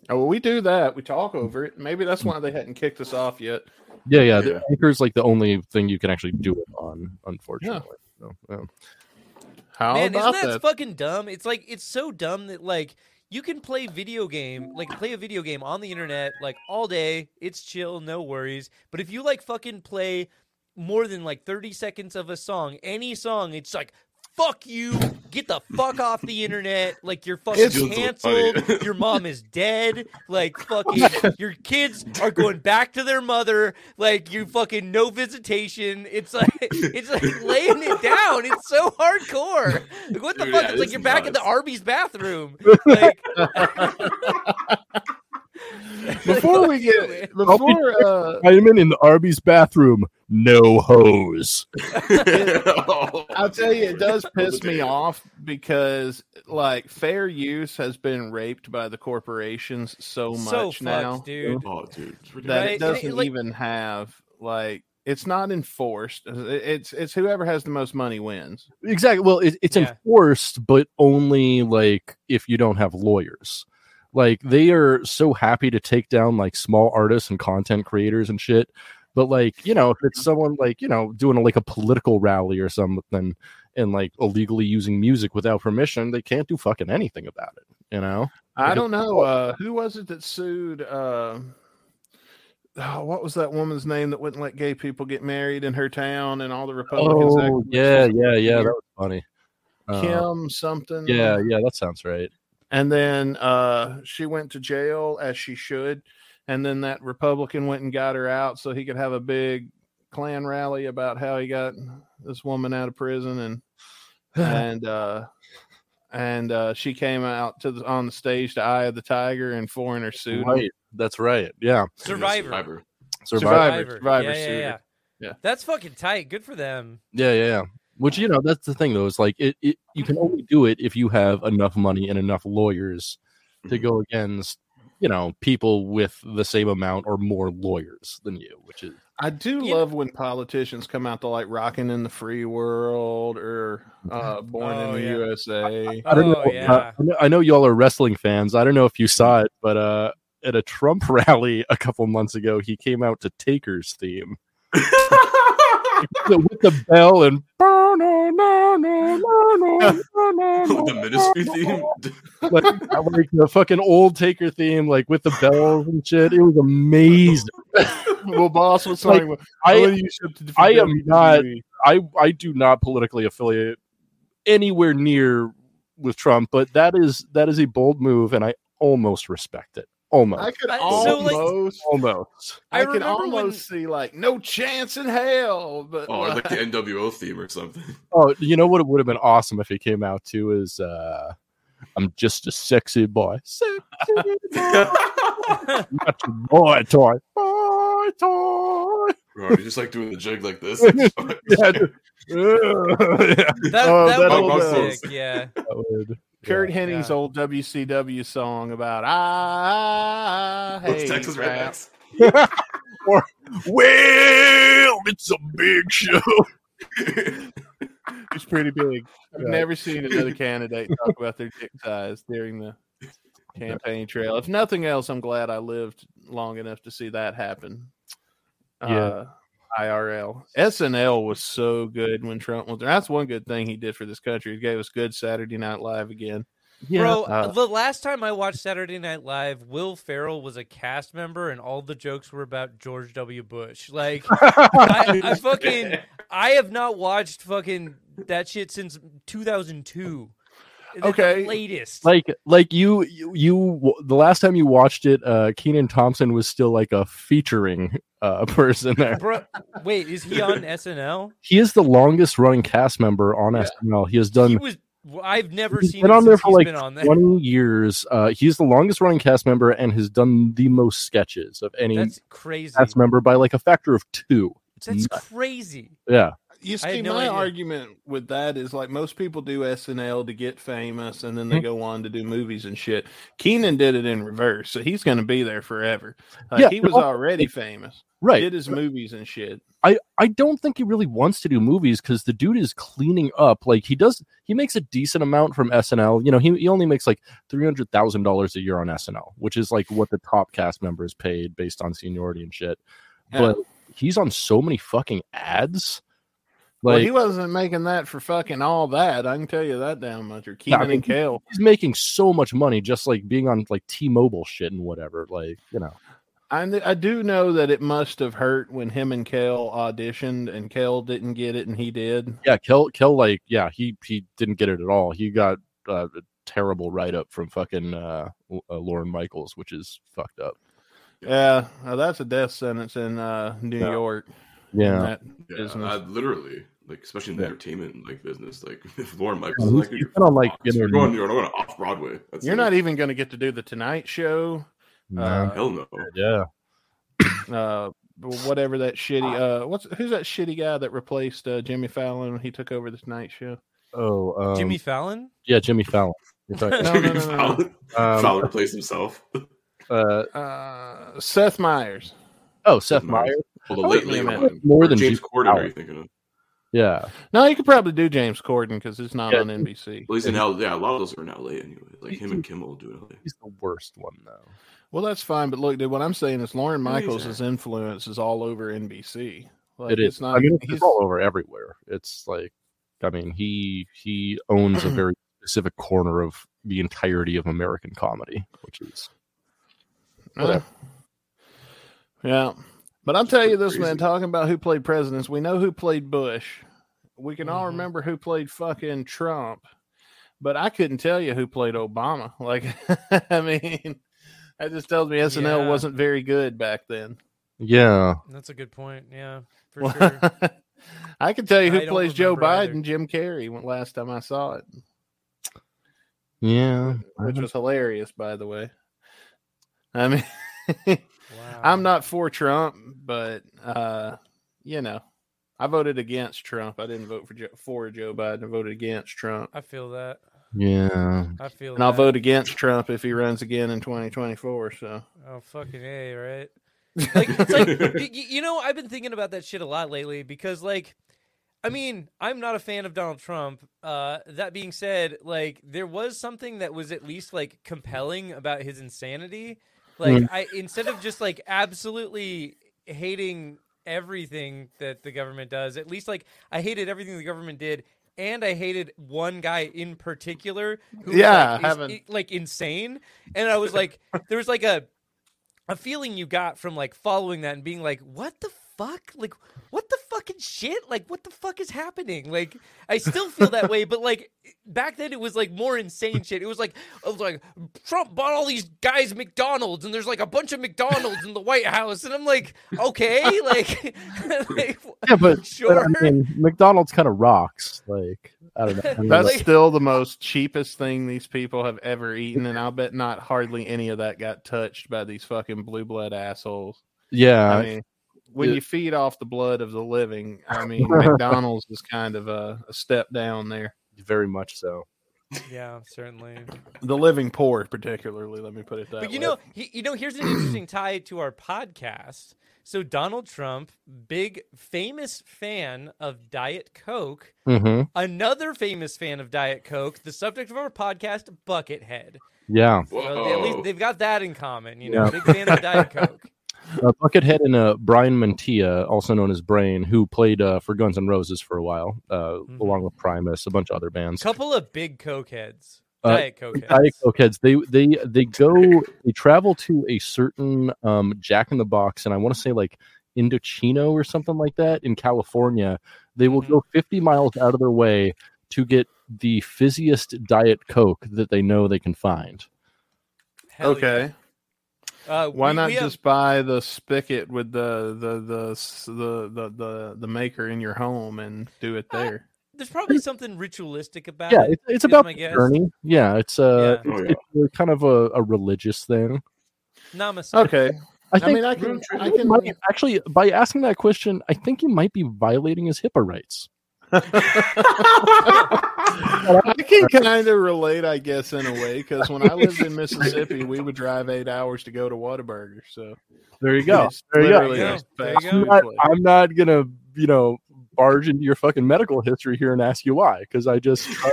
Oh, well, we do that. We talk over it. Maybe that's why they hadn't kicked us off yet. Yeah, yeah. yeah. Anchor's like the only thing you can actually do it on, unfortunately. Yeah. So, yeah. How Man, isn't that, that fucking dumb? It's like it's so dumb that like you can play video game, like play a video game on the internet, like all day. It's chill, no worries. But if you like fucking play more than like thirty seconds of a song, any song, it's like, fuck you, get the fuck off the internet, like you're fucking canceled, so your mom is dead, like fucking your kids are going back to their mother, like you fucking no visitation. It's like, it's like laying it down. It's so hardcore. Like, what the Dude, fuck? Yeah, it's, it's like you're nuts. Back in the Arby's bathroom. Like, before we get before uh, vitamin in the Arby's bathroom, no hose. I'll tell you, it does piss me off because like fair use has been raped by the corporations so much so fucked, now, dude. Oh, dude, that it doesn't like, even have like it's not enforced. It's it's whoever has the most money wins. Exactly. Well, it, it's yeah. enforced, but only like if you don't have lawyers. Like, they are so happy to take down, like, small artists and content creators and shit. But, like, you know, if it's someone, like, you know, doing, a, like, a political rally or something and, like, illegally using music without permission, they can't do fucking anything about it, you know? I don't know. Uh, who was it that sued... Uh... Oh, what was that woman's name that wouldn't let gay people get married in her town and all the Republicans? Oh, yeah, yeah, yeah. That was funny. Kim uh, something. Yeah, yeah, that sounds right. And then uh, she went to jail, as she should. And then that Republican went and got her out so he could have a big Klan rally about how he got this woman out of prison. And and uh, and uh, she came out to the, on the stage to Eye of the Tiger and Foreigner sued. Right. That's right. Yeah. Survivor. Survivor. Survivor. Survivor. Survivor. Yeah, yeah, yeah. yeah. That's fucking tight. Good for them. Yeah, yeah, yeah. Which, you know, that's the thing, though. It's like it, it, you can only do it if you have enough money and enough lawyers to go against, you know, people with the same amount or more lawyers than you, which is. I do yeah. love when politicians come out to like Rockin' in the Free World or uh, Born oh, in the yeah. U S A. I, I don't oh, know. Yeah. Uh, I know y'all are wrestling fans. I don't know if you saw it, but uh, at a Trump rally a couple months ago, he came out to Taker's theme. With the bell and with the Ministry theme, like, like the fucking old Taker theme, like with the bells and shit. It was amazing. Well, boss was like, like I, I, I am not. I I do not politically affiliate anywhere near with Trump, but that is that is a bold move, and I almost respect it. Almost. I could almost, so, like, almost. I, I could almost when... see like no chance in hell. But oh, like, like the N W O theme or something. Oh, you know what? It would have been awesome if he came out too. Is uh, I'm just a sexy boy, sexy boy, not your boy toy, boy toy. Bro, you just like doing the jig like this. yeah, that that oh, would sick. Yeah. That would. Kurt yeah, Hennig's yeah. old W C W song about I hate Texas Rednecks. Or, well, it's a big show. It's pretty big. I've yeah. never seen another candidate talk about their dick size during the campaign trail. If nothing else, I'm glad I lived long enough to see that happen. Yeah. Uh, I R L. S N L was so good when Trump was there. That's one good thing he did for this country. He gave us good Saturday Night Live again. Yeah. Bro, uh, the last time I watched Saturday Night Live, Will Ferrell was a cast member and all the jokes were about George W. Bush. Like, I, I fucking, I have not watched fucking that shit since two thousand two. That's okay. The latest. Like, like you, you, you, the last time you watched it, uh, Kenan Thompson was still like a featuring uh, person there. Bro, wait, is he on S N L? He is the longest running cast member on yeah. S N L. He has done. He was, I've never seen him on there for like twenty years. Uh, he's the longest running cast member and has done the most sketches of any That's crazy. cast member by like a factor of two. That's Nuts. crazy. Yeah. You see, no my idea. argument with that is like most people do S N L to get famous and then they mm-hmm. go on to do movies and shit. Kenan did it in reverse, so he's going to be there forever. Like, yeah, he was already famous. Right. He did his movies and shit. I, I don't think he really wants to do movies because the dude is cleaning up. Like, he does, he makes a decent amount from S N L. You know, he, he only makes like three hundred thousand dollars a year on S N L, which is like what the top cast member is paid based on seniority and shit. Yeah. But he's on so many fucking ads. Like, well, he wasn't making that for fucking all that. I can tell you that damn much. Or Keenan I mean, and Kale. He's making so much money just like being on like T-Mobile shit and whatever. Like, you know. I, I do know that it must have hurt when him and Kale auditioned and Kale didn't get it and he did. Yeah, Kale, Kale like, yeah, he, he didn't get it at all. He got uh, a terrible write-up from fucking uh, uh, Lauren Michaels, which is fucked up. Yeah, uh, that's a death sentence in uh, New yeah. York. Yeah, yeah I literally, like, especially in the yeah. entertainment like business, like if Lauren Michaels, yeah, like, you're, on, like, you know, you're going, you're going off Broadway. That's you're like, not even going to get to do the Tonight Show. No, uh, hell no. Yeah. Uh, whatever that shitty. Uh, what's who's that shitty guy that replaced uh, Jimmy Fallon when he took over the Tonight Show? Oh, um, Jimmy Fallon. Yeah, Jimmy Fallon. Like, no, Jimmy no, no, no, Fallon. No. Um, Fallon replaced himself. Uh, uh, Seth Meyers. Oh, Seth, Seth Meyers. Well, the late, late one. More than James Corden, are you thinking of? Yeah. No, you could probably do James Corden because it's not yeah. on N B C. Well, he's in L A. Yeah, a lot of those are in L A anyway. Like him and Kimmel do L A. He's the worst one, though. Well, that's fine. But look, dude, what I'm saying is Lauren Michaels' influence is all over N B C. Like, it is. It's not, I mean, he's, it's all over everywhere. It's like, I mean, he he owns a very specific corner of the entirety of American comedy, which is whatever. Uh, yeah. But I'll tell you this, man, talking about who played presidents, we know who played Bush. We can mm-hmm. all remember who played fucking Trump. But I couldn't tell you who played Obama. Like, I mean, that just tells me S N L yeah. wasn't very good back then. Yeah. That's a good point. Yeah, for well, sure. I can tell you who I plays Joe Biden, either. Jim Carrey, when last time I saw it. Yeah. Which was hilarious, by the way. I mean... Wow. I'm not for Trump, but, uh, you know, I voted against Trump. I didn't vote for Joe, for Joe Biden. I voted against Trump. I feel that. Yeah. I feel and that. I'll vote against Trump if he runs again in twenty twenty-four, so. Oh, fucking A, right? Like, it's like, you, you know, I've been thinking about that shit a lot lately because, like, I mean, I'm not a fan of Donald Trump. Uh, that being said, like, there was something that was at least, like, compelling about his insanity. Like, I instead of just like absolutely hating everything that the government does, at least like I hated everything the government did, and I hated one guy in particular who yeah, was, like, is, like insane. And I was like, there was like a a feeling you got from like following that and being like, what the fuck? Like, what the fucking shit? Like, what the fuck is happening? Like, I still feel that way, but like back then it was like more insane shit. It was like, I was like, Trump bought all these guys McDonald's, and there's like a bunch of McDonald's in the White House, and I'm like, okay, like, like yeah, but, sure. But I mean, McDonald's kind of rocks. Like, I don't know. I mean, that's like, still the most cheapest thing these people have ever eaten, and I'll bet not hardly any of that got touched by these fucking blue blood assholes. Yeah. I mean, when you feed off the blood of the living, I mean, McDonald's is kind of a, a step down there. Very much so. Yeah, certainly. The living poor, particularly, let me put it that way. But you way. know, he, you know, here's an interesting tie to our podcast. So Donald Trump, big famous fan of Diet Coke, mm-hmm. another famous fan of Diet Coke, the subject of our podcast, Buckethead. Yeah. So they, at least they've got that in common, you know, yeah. big fan of Diet Coke. Uh, Buckethead and uh, Brian Mantia, also known as Brain, who played uh, for Guns and Roses for a while, uh, mm-hmm. along with Primus, a bunch of other bands. Couple of big cokeheads, uh, diet cokeheads. Diet cokeheads. They they they go they travel to a certain um, Jack in the Box, and I want to say like Indochino or something like that in California. They will mm-hmm. go fifty miles out of their way to get the fizziest Diet Coke that they know they can find. Hell okay. Yeah. Uh, Why we, not we have... just buy the spigot with the the the the the the, the maker in your home and do it there? Uh, there's probably something ritualistic about yeah, it. It's, it's about the journey. Yeah, it's a yeah. It's, oh, yeah. it's kind of a, a religious thing. Namaste. Okay. I, think I mean, I can, I can... Might, actually by asking that question, I think you might be violating his HIPAA rights. I can kind of relate, I guess, in a way, because when I lived in Mississippi, we would drive eight hours to go to Whataburger. So there you go. There you go. Yeah. There you go. I'm, not, I'm not gonna, you know, barge into your fucking medical history here and ask you why, because I just uh,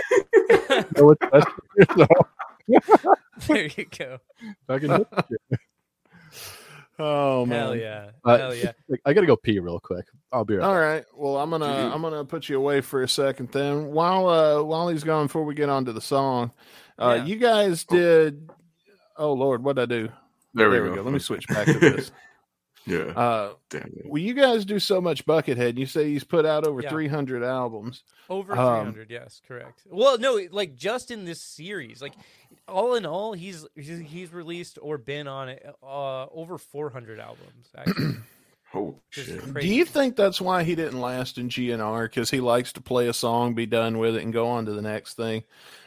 know what's best for yourself. There you go. Fucking. Oh man. Hell yeah. Uh, Hell yeah. I gotta go pee real quick. I'll be right back. All right. Well, I'm gonna Dude. I'm gonna put you away for a second then. While uh while he's gone, before we get on to the song, uh yeah. you guys did oh Lord, what'd I do? There, there we go. go. Let me switch back to this. Yeah. Uh, Damn it. Well, you guys do so much Buckethead. You say he's put out over yeah. three hundred albums. Over three hundred, um, yes, correct. Well, no, like just in this series, like all in all, he's he's released or been on uh, over four hundred albums. Actually. Oh, shit. Do you think that's why he didn't last in G N R? Because he likes to play a song, be done with it, and go on to the next thing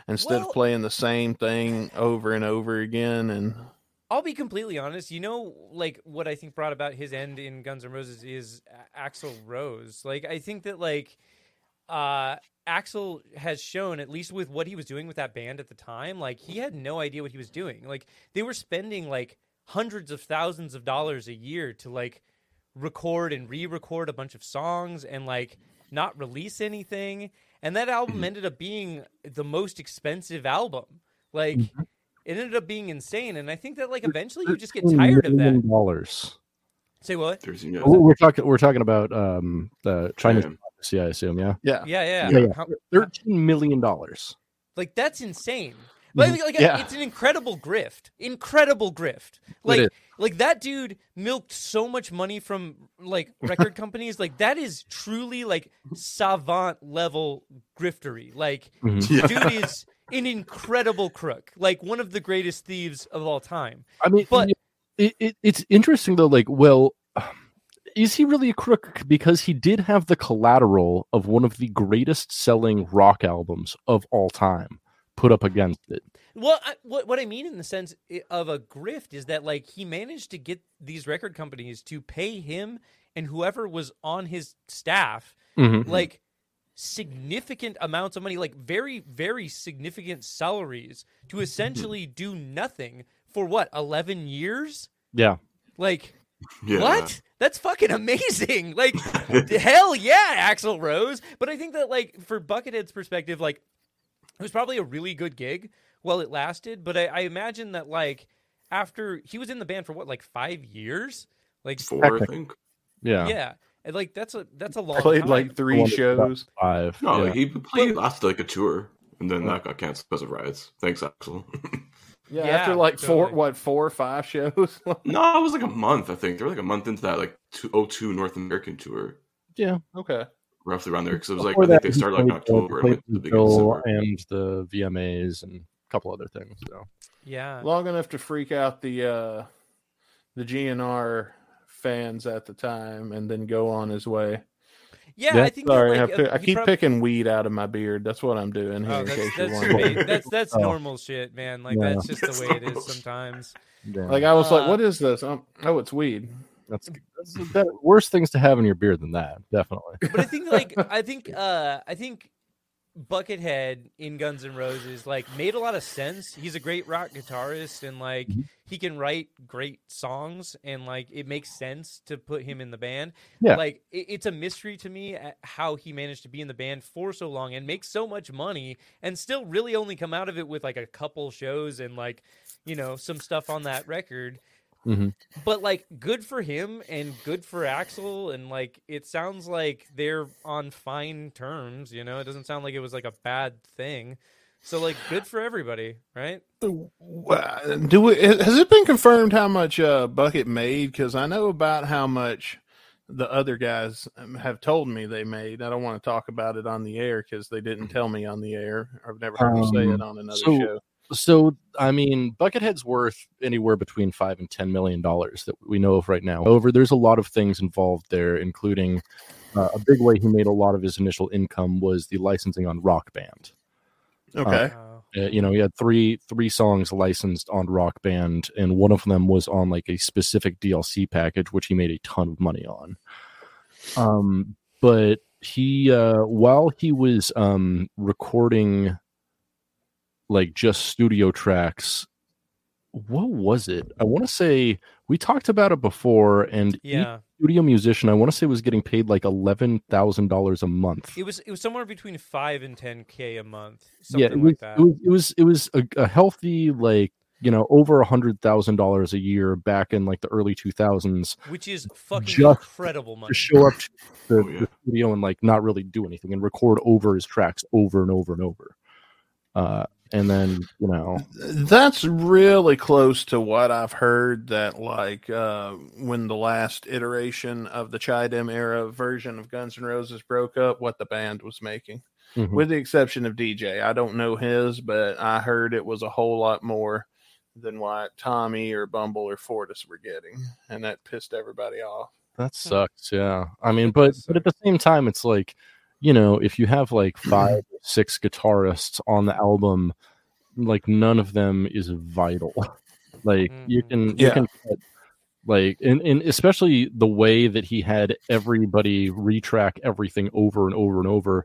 instead well, of playing the same thing over and over again and... I'll be completely honest. You know, like what I think brought about his end in Guns N' Roses is Axl Rose. Like, I think that like uh, Axl has shown, at least with what he was doing with that band at the time, like he had no idea what he was doing. Like they were spending like hundreds of thousands of dollars a year to like record and re-record a bunch of songs and like not release anything. And that album ended up being the most expensive album. Like. It ended up being insane, and I think that like eventually you just get tired of that. Dollars. Say what? Million. We're talking. We're talking about um, the Chinese Democracy, I assume. Yeah. Yeah. Yeah. Yeah. yeah, yeah. How, Thirteen million dollars. Like that's insane. Like, like yeah. it's an incredible grift. Incredible grift. Like like that dude milked so much money from like record companies. Like that is truly like savant level griftery. Like mm-hmm. yeah. dude is. An incredible crook, like one of the greatest thieves of all time. I mean, but it, it, it's interesting though. Like, well, is he really a crook? Because he did have the collateral of one of the greatest selling rock albums of all time put up against it. Well, I, what what I mean in the sense of a grift is that like he managed to get these record companies to pay him and whoever was on his staff, mm-hmm. like. significant amounts of money, like very, very significant salaries to essentially do nothing for what, eleven years? Yeah. Like, yeah. what? That's fucking amazing. Like, hell yeah, Axl Rose. But I think that, like, for Buckethead's perspective, like, it was probably a really good gig while it lasted. But I, I imagine that, like, after he was in the band for what, like five years? Like, four, I think. Yeah. Yeah. And like that's a that's a long. Played time. Like three shows. Five. No, yeah. like he played lasted like a tour, and then that got canceled because of riots. Thanks, Axl. yeah, yeah, after like totally. four, what four or five shows. No, it was like a month. I think they were like a month into that like two oh two North American tour. Yeah. Okay. Roughly around there, because it was like Before I think that, they started like in October and the beginning of December. And the V M As and a couple other things. So yeah, long enough to freak out the uh, the G N R. Fans at the time and then go on his way. Yeah, that's, I think sorry, like, I, to, I keep probably... picking weed out of my beard. That's what I'm doing here. Oh, that's in case that's, that's, that's, that's oh. normal shit, man. Like yeah. that's just that's the way normal. It is sometimes. Yeah. Like I was uh, like, what is this? I'm, oh, it's weed. That's, that's better, worse things to have in your beard than that, definitely. But I think like I think uh I think Buckethead in Guns N' Roses like made a lot of sense. He's a great rock guitarist and like mm-hmm. he can write great songs and like it makes sense to put him in the band. Yeah. Like it, it's a mystery to me at how he managed to be in the band for so long and make so much money and still really only come out of it with like a couple shows and like, you know, some stuff on that record. Mm-hmm. But like good for him and good for Axl and like it sounds like they're on fine terms, you know, it doesn't sound like it was like a bad thing, so like good for everybody, right? Do we, has it been confirmed how much uh Bucket made? Because I know about how much the other guys have told me they made. I don't want to talk about it on the air because they didn't tell me on the air. I've never heard um, them say it on another so- show. So, I mean, Buckethead's worth anywhere between five and ten million dollars that we know of right now. However, there's a lot of things involved there, including uh, a big way he made a lot of his initial income was the licensing on Rock Band. Okay, uh, you know, he had three three songs licensed on Rock Band, and one of them was on like a specific D L C package, which he made a ton of money on. Um, but he, uh, while he was um recording. Like just studio tracks. What was it? I want to say we talked about it before, and yeah, each studio musician I want to say was getting paid like eleven thousand dollars a month. It was it was somewhere between five and ten k a month. Something yeah, it was, like that. It was it was, it was a, a healthy like you know, over a hundred thousand dollars a year back in like the early two thousands, which is fucking just incredible money. To show up to the, oh, yeah. the studio and like not really do anything and record over his tracks over and over and over. Uh, and then, you know, that's really close to what I've heard that like uh, when the last iteration of the Chidem era version of Guns N' Roses broke up, what the band was making. Mm-hmm. With the exception of D J. I don't know his, but I heard it was a whole lot more than what Tommy or Bumble or Fortis were getting. And that pissed everybody off. That sucks, yeah. I mean, but but at the same time, it's like, you know, if you have like five or six guitarists on the album, like none of them is vital. Like mm-hmm. you can you yeah. can put, like and, and especially the way that he had everybody retrack everything over and over and over.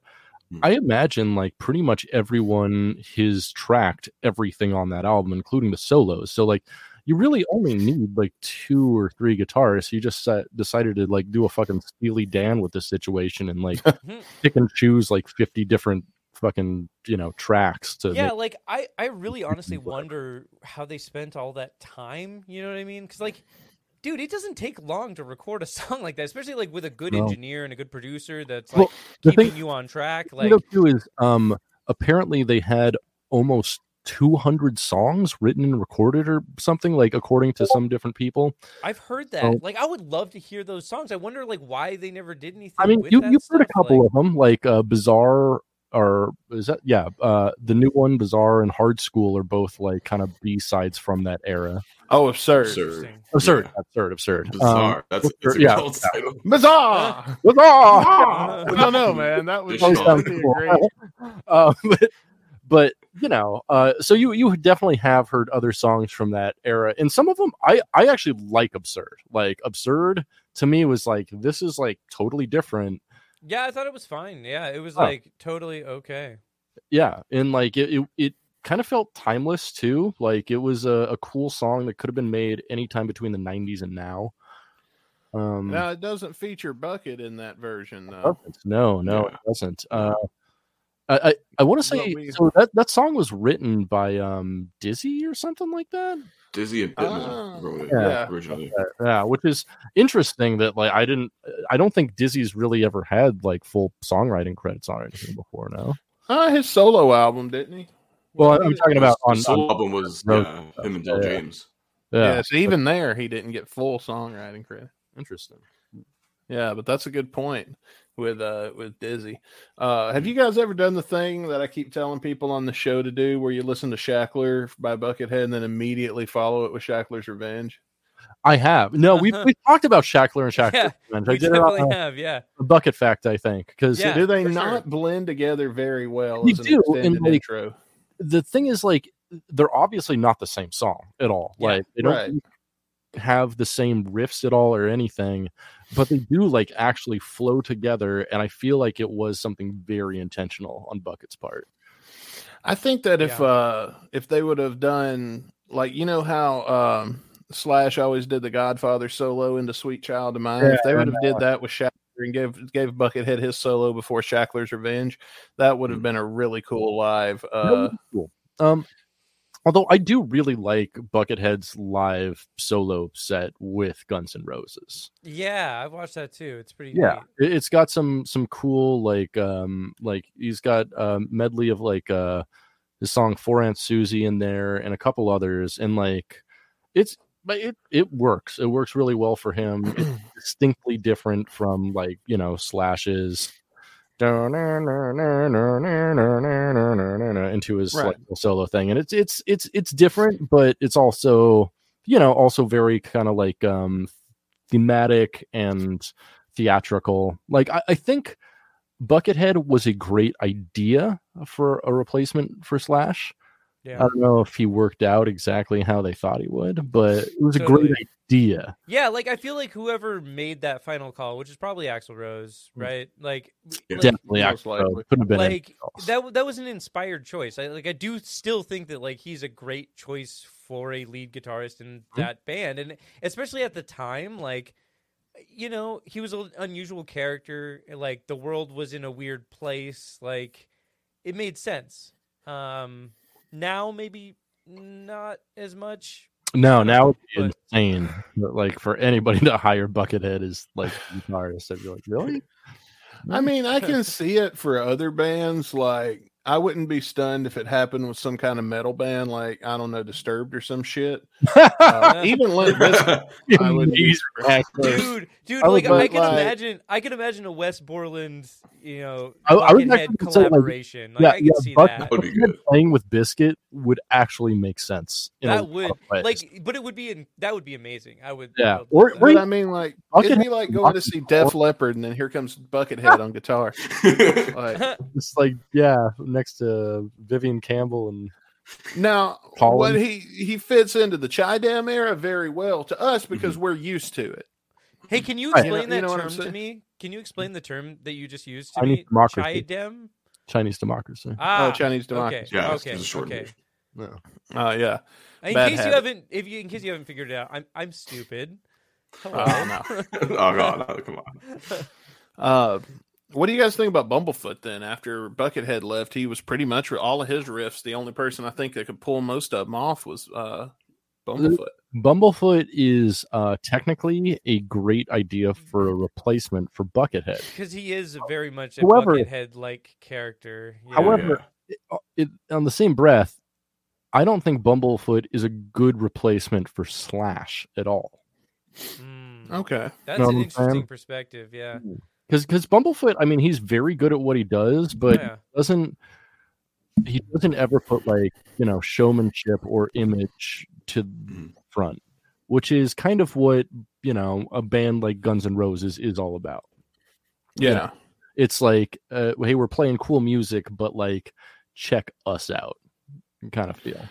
I imagine like pretty much everyone has tracked everything on that album, including the solos. So like you really only need like two or three guitarists. You just uh, decided to like do a fucking Steely Dan with this situation and like pick and choose like fifty different fucking, you know, tracks to yeah make- like I I really honestly wonder how they spent all that time, you know what I mean? Because like, dude, it doesn't take long to record a song like that, especially like with a good no. engineer and a good producer that's like well, keeping thing, you on track. Like, the thing is, um, apparently they had almost two hundred songs written and recorded or something, like according to some different people. I've heard that. So, like, I would love to hear those songs. I wonder, like, why they never did anything. I mean, with you that you've stuff. heard a couple like, of them, like uh, Bizarre or is that yeah, uh, the new one, Bizarre and Hard School are both like kind of B sides from that era. Oh, absurd! Absurd! Absurd! Yeah. Absurd! Absurd! Bizarre. Um, that's, that's a yeah. cold title. Bizarre! Bizarre! I don't know, man. That was cool. uh, but, but you know, uh, so you you definitely have heard other songs from that era, and some of them I I actually like. Absurd, like Absurd to me was like this is like totally different. Yeah, I thought it was fine. Yeah, it was oh. like totally okay. Yeah, and like it it. it kind of felt timeless too. Like it was a, a cool song that could have been made anytime between the nineties and now. Um, now it doesn't feature Bucket in that version though. No, no, yeah. it doesn't. Uh, I I, I want to say we... so that, that song was written by um, Dizzy or something like that. Dizzy and Bitman uh, wrote it yeah. originally. Yeah, which is interesting that like I didn't. I don't think Dizzy's really ever had like full songwriting credits on anything before now. Uh, his solo album, didn't he? Well, I'm talking about on the on, album was yeah, him and Del yeah. James. Yeah. yeah, so even there, he didn't get full songwriting credit. Interesting. Yeah, but that's a good point with uh, with Dizzy. Uh, have you guys ever done the thing that I keep telling people on the show to do, where you listen to Shackler by Buckethead and then immediately follow it with Shackler's Revenge? I have. No, we've we talked about Shackler and Shackler's yeah, Revenge. I we did definitely it on, have, yeah. The Bucket Fact, I think, because yeah, do they not sure. blend together very well? They as an do extended in the intro. The thing is, like, they're obviously not the same song at all. Yeah, like, they don't right. have the same riffs at all or anything, but they do, like, actually flow together. And I feel like it was something very intentional on Bucket's part. I think that if yeah. uh, if they would have done, like, you know how um, Slash always did the Godfather solo into Sweet Child of Mine? Yeah, if they would have did that with Shack and gave gave Buckethead his solo before Shackler's Revenge, that would have been a really cool live. Uh, cool. Um, although I do really like Buckethead's live solo set with Guns and Roses. Yeah, I've watched that too. It's pretty. Yeah, neat. It's got some some cool like um like he's got a medley of like uh his song For Aunt Susie in there and a couple others, and like it's. But it, it works. It works really well for him. It's distinctly different from, like, you know, Slash's into his right. like, solo thing. And it's it's it's it's different, but it's also, you know, also very kind of like um, thematic and theatrical. Like I, I think Buckethead was a great idea for a replacement for Slash. Yeah. I don't know if he worked out exactly how they thought he would, but it was totally. a great idea. Yeah, like I feel like whoever made that final call, which is probably Axl Rose, right? Like, yeah, like definitely Axl Rose. Could have been like that. That was an inspired choice. I like. I do still think that like he's a great choice for a lead guitarist in mm-hmm. that band, and especially at the time, like. You know, he was an unusual character. Like the world was in a weird place. Like it made sense. Um. Now maybe not as much. No, now it's but... insane. But like for anybody to hire Buckethead is like guitarist. I'd be like, really? I mean, I can see it for other bands. Like, I wouldn't be stunned if it happened with some kind of metal band, like, I don't know, Disturbed or some shit. Uh, even Limp Bizkit, I would be dude, dude, I like, I can like, imagine, I can imagine a Wes Borland, you know, I, I would head collaboration. Like, like, yeah, I can yeah, see Buck, that. Would be good. Playing with Bizkit would actually make sense. That would, like, but it would be, in, that would be amazing. I would, yeah. Or, or but I mean, like, Buckethead, it'd be like going to see Def Leppard, and then here comes Buckethead on guitar. Like, it's like, yeah. Next to Vivian Campbell and now, Colin. What he he fits into the Chi Dam era very well to us because mm-hmm. we're used to it. Hey, can you explain you know, that you know term to me? Can you explain the term that you just used to Chinese me? Democracy. Chi Dam? Chinese democracy. Ah, oh, Chinese democracy. Okay. Yeah, okay. Okay. No. Oh, yeah. In Bad case habit. you haven't, if you in case you haven't figured it out, I'm I'm stupid. Hello. Uh, no. Oh God, no, come on. Uh, What do you guys think about Bumblefoot then? After Buckethead left, he was pretty much all of his riffs. The only person I think that could pull most of them off was uh, Bumblefoot. Bumblefoot is uh, technically a great idea for a replacement for Buckethead because he is very much a Buckethead-like character. Yeah. However, it, it, on the same breath, I don't think Bumblefoot is a good replacement for Slash at all. Mm. Okay, that's you know an interesting I'm? perspective. Yeah. Ooh. Because because Bumblefoot, I mean, he's very good at what he does, but yeah. he doesn't he doesn't ever put like you know showmanship or image to the front, which is kind of what you know a band like Guns and Roses is all about. Yeah, you know, it's like uh, hey, we're playing cool music, but like check us out kind of feel.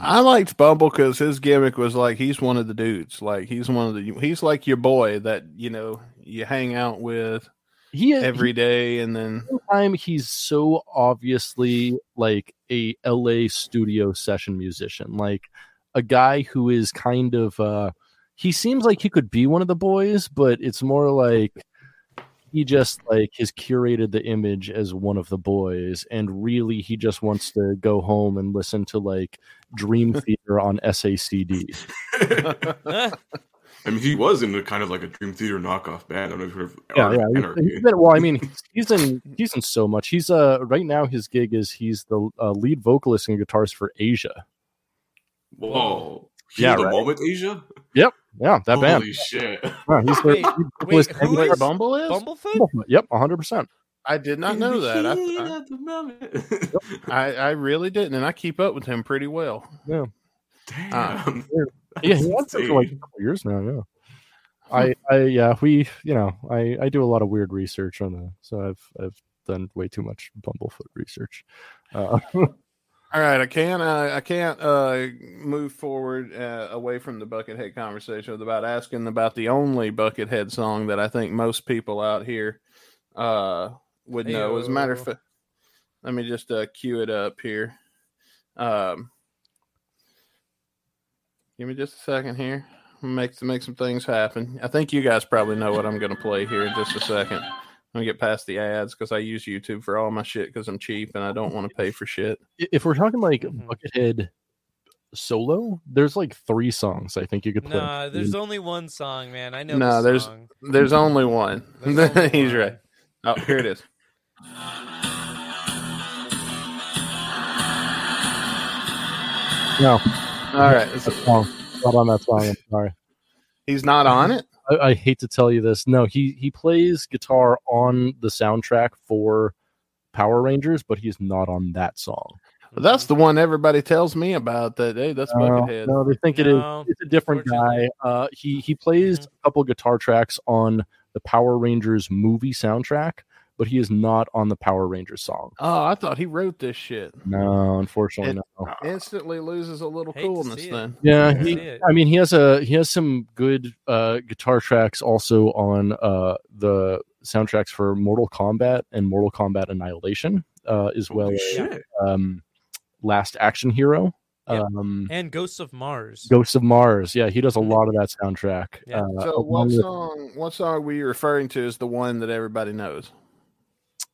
I liked Bumble because his gimmick was like he's one of the dudes, like he's one of the he's like your boy that you know you hang out with he, every he, day, and then time he's so obviously like a L A studio session musician, like a guy who is kind of uh, he seems like he could be one of the boys, but it's more like he just like has curated the image as one of the boys, and really he just wants to go home and listen to like Dream Theater on S A C D. I mean, he was in a kind of like a Dream Theater knockoff band. I don't know if you've heard of yeah, yeah. He's, he's been, well, I mean, he's in he's in so much. He's uh right now his gig is he's the uh, lead vocalist and guitarist for Asia. Whoa! He's yeah, the right? moment Asia. Yep. Yeah, that Holy band. Holy shit! Yeah, he's wait, wait, who is Bumble is? Bumblefoot? Yep, one hundred percent. I did not know that. I, I, I, I really didn't, and I keep up with him pretty well. Yeah. Damn. Uh, yeah, he has been for like a couple years now. Yeah. I, I, yeah, we, you know, I, I do a lot of weird research on that, so I've, I've done way too much Bumblefoot research. Uh, All right, I can't uh, I can't uh, move forward uh, away from the Buckethead conversation without asking about the only Buckethead song that I think most people out here uh, would Ayo. know. As a matter of fact, let me just uh, cue it up here. Um, give me just a second here. Make make some things happen. I think you guys probably know what I'm going to play here in just a second. I'm going to get past the ads because I use YouTube for all my shit because I'm cheap and I don't want to pay for shit. If we're talking like Buckethead solo, there's like three songs I think you could play. Nah, there's only one song, man. I know. Nah, there's song. there's only one. There's only He's one. right. Oh, here it is. No. All right. It's a song. Not on that song. I'm sorry. He's not on it? I hate to tell you this. No, he, he plays guitar on the soundtrack for Power Rangers, but he's not on that song. Well, that's the one everybody tells me about. That hey, that's no, Buckethead. No, they think no, it is. It's a different guy. Uh, he he plays mm-hmm. a couple guitar tracks on the Power Rangers movie soundtrack, but he is not on the Power Rangers song. Oh, I thought he wrote this shit. No, unfortunately, it no. instantly loses a little coolness then. Yeah, I, he, I mean, he has a he has some good uh, guitar tracks also on uh, the soundtracks for Mortal Kombat and Mortal Kombat Annihilation, uh, as well as um, Last Action Hero. Yep. Um, and Ghosts of Mars. Ghosts of Mars. Yeah, he does a lot of that soundtrack. Yeah. Uh, so what song, what song are we referring to is the one that everybody knows?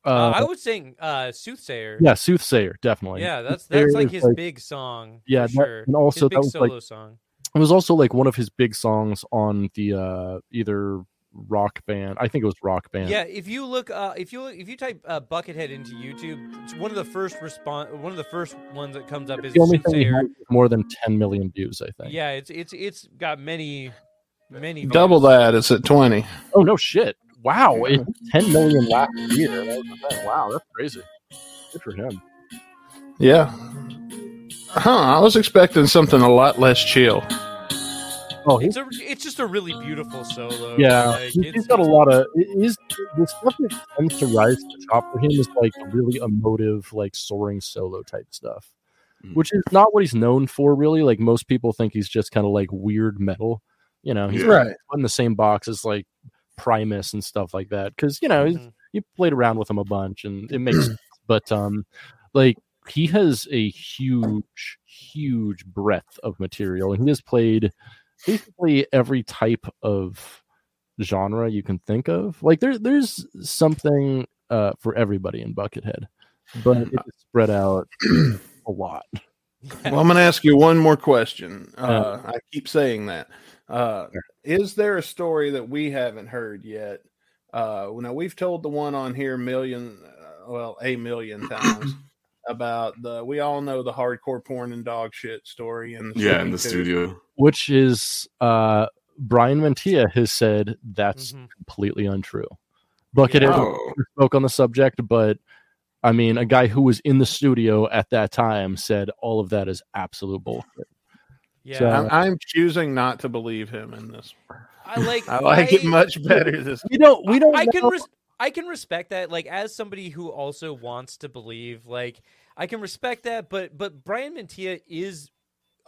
Uh, uh, I was saying uh, Soothsayer. Yeah, Soothsayer, definitely. Yeah, that's that's Soothsayer like his like, big song. Yeah, for that, sure. And also his big that was solo like, song. It was also like one of his big songs on the uh, either Rock Band. I think it was Rock Band. Yeah, if you look, uh, if you look, if you type uh, Buckethead into YouTube, it's one of the first response, one of the first ones that comes up it's is the only Soothsayer. Thing more than ten million views, I think. Yeah, it's it's it's got many, many. Views. Double that. It's at twenty. Oh no, shit. Wow, it's ten million last year. Wow, that's crazy. Good for him. Yeah. Huh, I was expecting something a lot less chill. Oh, it's, a, it's just a really beautiful solo. Yeah, like, he's, he's got a lot of... Is, the stuff that tends to rise to the top for him is like really emotive, like soaring solo type stuff, mm. which is not what he's known for, really. Like most people think he's just kind of like weird metal. You know, he's right in the same box as like Primus and stuff like that, because you know mm-hmm. you played around with him a bunch and it makes sense. But um like he has a huge huge breadth of material, and he has played basically every type of genre you can think of. Like there, there's something uh for everybody in Buckethead, but it's spread out a lot. Well, I'm gonna ask you one more question. uh, uh I keep saying that. Uh, is there a story that we haven't heard yet? Uh, now we've told the one on here million, uh, well, a million times about the, we all know the hardcore porn and dog shit story. In the yeah. In the too. studio, which is, uh, Brian Mantia has said that's mm-hmm. completely untrue. Buckethead no. spoke on the subject, but I mean, a guy who was in the studio at that time said all of that is absolute bullshit. Yeah, so, I'm, I'm choosing not to believe him in this. I like I like I, it much better. This you don't we don't. I, I can res- I can respect that. Like as somebody who also wants to believe, like I can respect that. But but Brian Mantia is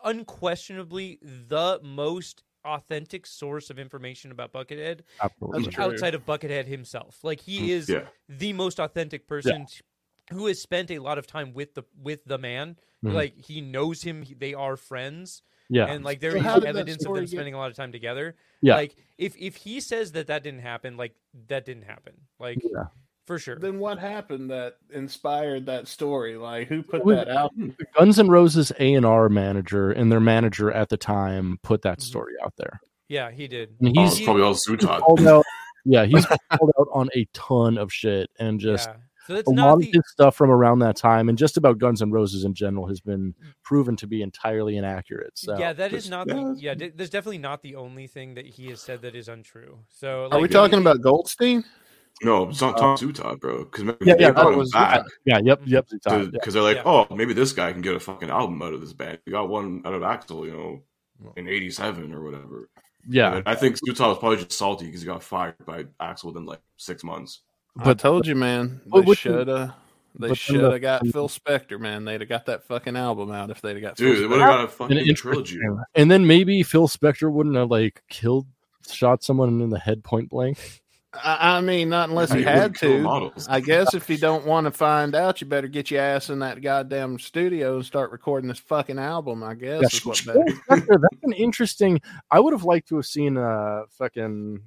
unquestionably the most authentic source of information about Buckethead. Absolutely. Outside of Buckethead himself, like he is yeah. the most authentic person. Yeah. Who has spent a lot of time with the with the man. Mm-hmm. Like he knows him. He, they are friends. Yeah, and like there is so evidence of them get... spending a lot of time together. Yeah, like if if he says that that didn't happen, like that didn't happen, like yeah. for sure. Then what happened that inspired that story? Like who put was, that out? Guns and Roses A and R manager and their manager at the time put that story out there. Yeah, he did. And he's oh, it's probably all Zootot. Yeah, he's called out on a ton of shit and just. Yeah. So that's a not lot the... of his stuff from around that time, and just about Guns N' Roses in general, has been proven to be entirely inaccurate. So. Yeah, that is not. The, yeah, there's definitely not the only thing that he has said that is untrue. So, like, are we talking he, about Goldstein? No, it's not Tom Zootot, bro. Because yeah, yeah, was back. yeah, yep, yep. Because yeah. they're like, yeah. oh, maybe this guy can get a fucking album out of this band. We got one out of Axl, you know, in eighty-seven or whatever. Yeah, and I think Zootot was probably just salty because he got fired by Axl within like six months. But I told you, man, they should have they should have got Phil Spector, man. They'd have got that fucking album out if they'd have got Dude, Phil Spector. They would have got a fucking and trilogy. And then maybe Phil Spector wouldn't have like killed shot someone in the head point blank. I, I mean, not unless he, he had to. I guess if you don't want to find out, you better get your ass in that goddamn studio and start recording this fucking album, I guess. That's, is what better. That's an interesting I would have liked to have seen a fucking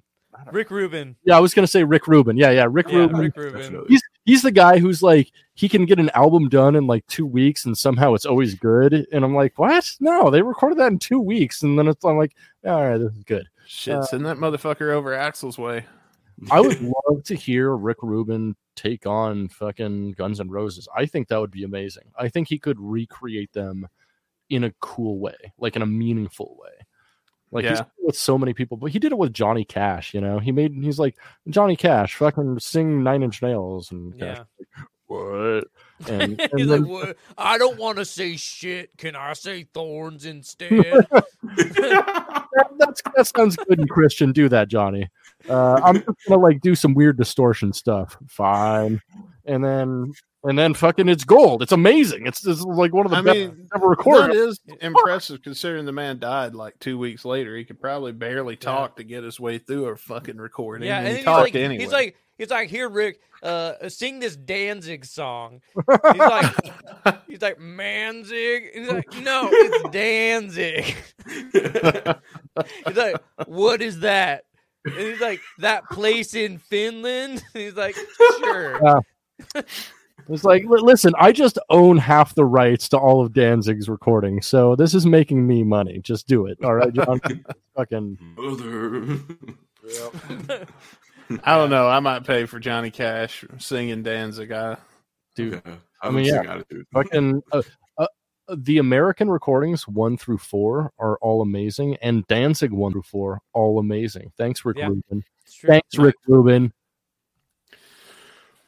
Rick Rubin. Yeah, I was gonna say Rick Rubin. Yeah, yeah, Rick, yeah, Rubin. Rick Rubin. He's he's the guy who's like he can get an album done in like two weeks, and somehow it's always good. And I'm like, what? No, they recorded that in two weeks, and then it's I'm like, all right, this is good. Shit, uh, send that motherfucker over Axl's way. I would love to hear Rick Rubin take on fucking Guns N' Roses. I think that would be amazing. I think he could recreate them in a cool way, like in a meaningful way. Like yeah. he's with so many people, but he did it with Johnny Cash. You know, he made he's like Johnny Cash, fucking sing Nine Inch Nails, and yeah. Cash, like, what? And, and he's then, like, what? I don't want to say shit. Can I say thorns instead? That's, that sounds good and Christian. Do that, Johnny. Uh, I'm just gonna like do some weird distortion stuff. Fine, and then. And then fucking it's gold. It's amazing. It's just like one of the I best mean, ever recorded. It is impressive considering the man died like two weeks later. He could probably barely talk yeah. to get his way through a fucking recording. Yeah, and, and he talked like, anyway. He's like, he's like, here, Rick, uh, sing this Danzig song. He's like, he's like, Manzig. He's like, no, it's Danzig. He's like, what is that? And he's like, that place in Finland. And he's like, sure. Yeah. It's like, listen, I just own half the rights to all of Danzig's recording, so this is making me money. Just do it, all right, John? Fucking brother. Yeah. I don't know. I might pay for Johnny Cash singing Danzig. I do. Okay. I mean, yeah. Fucking uh, uh, the American recordings one through four are all amazing, and Danzig one through four all amazing. Thanks, Rick yeah, Rubin. Thanks, Rick Rubin.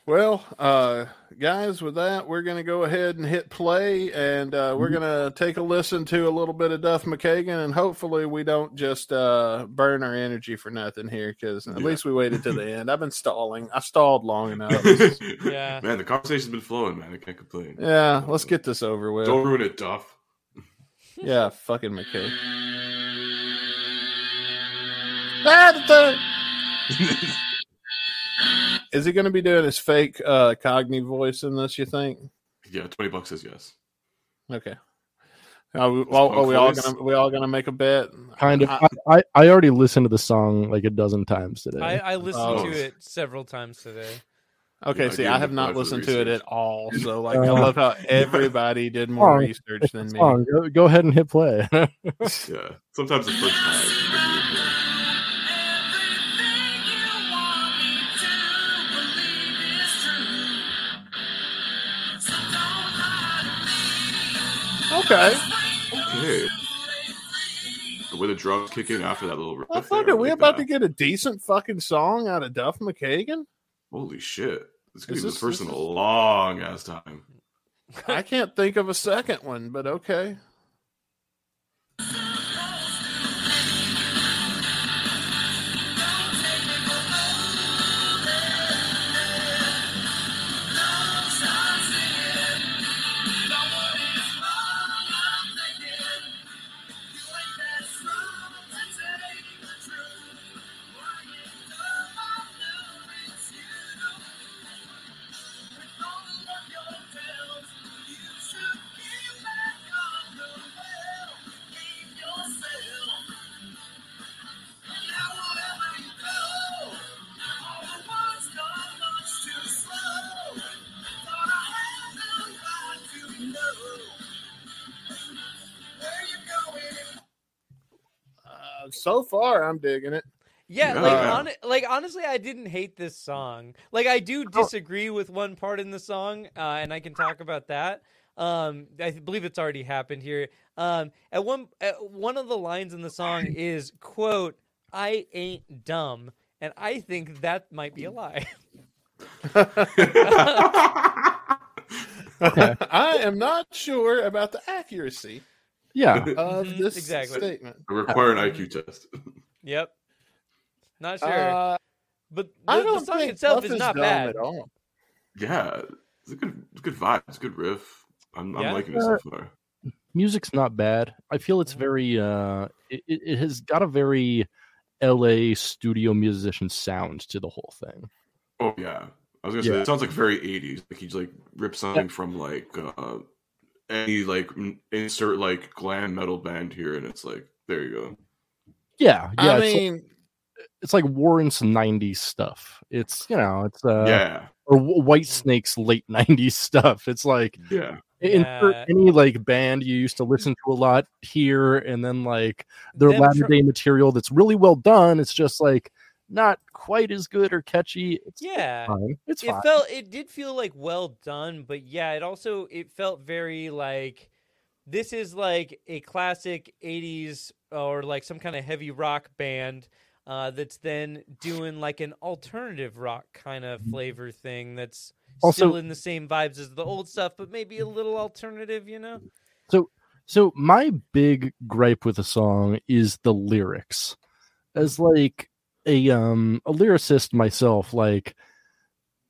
Well, uh, guys, with that, we're going to go ahead and hit play, and uh, we're going to take a listen to a little bit of Duff McKagan, and hopefully we don't just uh, burn our energy for nothing here, because at yeah. least we waited to the end. I've been stalling. I stalled long enough. Yeah, man, the conversation's been flowing, man. I can't complain. Yeah, let's get this over with. Don't ruin it, Duff. Yeah, fucking McKagan. Is he going to be doing his fake uh, Cogni voice in this, you think? Yeah, twenty bucks is yes. Okay. Are we, all, are we all gonna we all gonna make a bet? Kind of. I, I, I already listened to the song like a dozen times today. I, I listened oh. to it several times today. Okay, yeah, see, I have not listened to it at all. So, like, uh, I love how everybody did more long, research than me. Go, go ahead and hit play. Yeah, sometimes the first time. Okay. Okay. With the drums kicking after that little riff. Well, fuck it. Are we like about that. to get a decent fucking song out of Duff McKagan? Holy shit. This could be the first in a long ass time. I can't think of a second one, but okay. So far, I'm digging it. Yeah, yeah. Like, on, like honestly, I didn't hate this song. Like, I do disagree with one part in the song, uh, and I can talk about that. Um, I believe it's already happened here. Um, at one, at one of the lines in the song is, quote, "I ain't dumb," and I think that might be a lie. Okay. I am not sure about the accuracy. Yeah, of this exactly. statement. I require an I Q test. Yep, not sure, uh, but the, I don't the song think itself is, is not bad at all. Yeah, it's a good, it's a good vibe. It's a good riff. I'm, yeah. I'm liking it so far. Music's not bad. I feel it's very. Uh, it, it has got a very L A studio musician sound to the whole thing. Oh yeah, I was gonna yeah. say it sounds like very eighties. Like he like ripped something yeah. from like. Uh, Any like insert like glam metal band here, and it's like there you go. Yeah, yeah. I it's mean, like, it's like Warren's nineties stuff. It's you know, it's uh, yeah, or White Snake's late nineties stuff. It's like yeah, insert yeah. any like band you used to listen to a lot here, and then like their Them latter day tr- material that's really well done. It's just like not quite as good or catchy. It's yeah, fine. It's it fine. felt it did feel like well done, but yeah, it also it felt very like this is like a classic eighties or like some kind of heavy rock band uh, that's then doing like an alternative rock kind of flavor thing that's also, still in the same vibes as the old stuff, but maybe a little alternative, you know. So, so my big gripe with the song is the lyrics, as like. a um a lyricist myself, like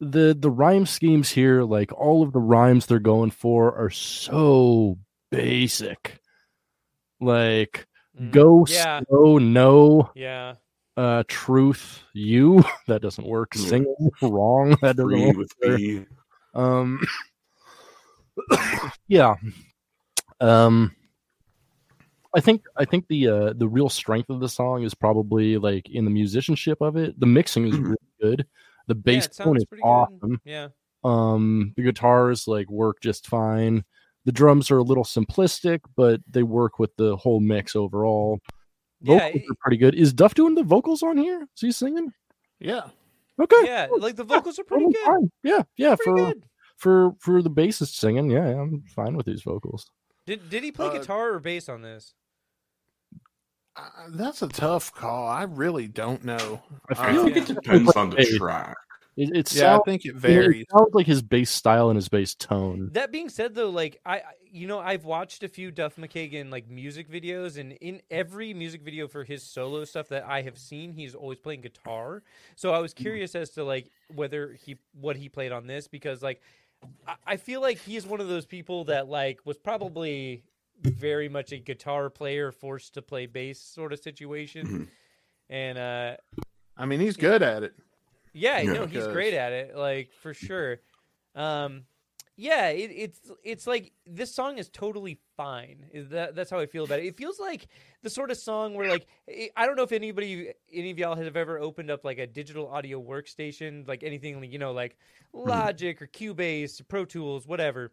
the the rhyme schemes here, like all of the rhymes they're going for are so basic, like mm, go yeah. slow no yeah uh truth you that doesn't work yeah. sing wrong that doesn't Free work with um yeah um I think I think the uh, the real strength of the song is probably like in the musicianship of it. The mixing is really good. The bass yeah, tone is awesome. Good. Yeah, Um, the guitars like work just fine. The drums are a little simplistic, but they work with the whole mix overall. Vocals yeah, it, are pretty good. Is Duff doing the vocals on here? Is he singing? Yeah. Okay. Yeah, like the vocals yeah, are pretty good. Fine. Yeah, yeah. Pretty for good. for for the bassist singing, yeah, I'm fine with these vocals. Did did he play uh, guitar or bass on this? Uh, that's a tough call. I really don't know. I feel uh, like yeah. it depends on the track. It, it yeah, sounds, I think it varies. It sounds like his bass style and his bass tone. That being said, though, like I, you know, I've watched a few Duff McKagan like music videos, and in every music video for his solo stuff that I have seen, he's always playing guitar. So I was curious as to like whether he what he played on this, because like I, I feel like he is one of those people that like was probably very much a guitar player forced to play bass sort of situation, and uh, I mean he's good at it. Yeah, yeah, no, he's great at it, like for sure. Um, yeah, it, it's it's like this song is totally fine. Is that that's how I feel about it. It feels like the sort of song where like it, I don't know if anybody, any of y'all have ever opened up like a digital audio workstation, like anything, you know, like Logic or Cubase, Pro Tools, whatever.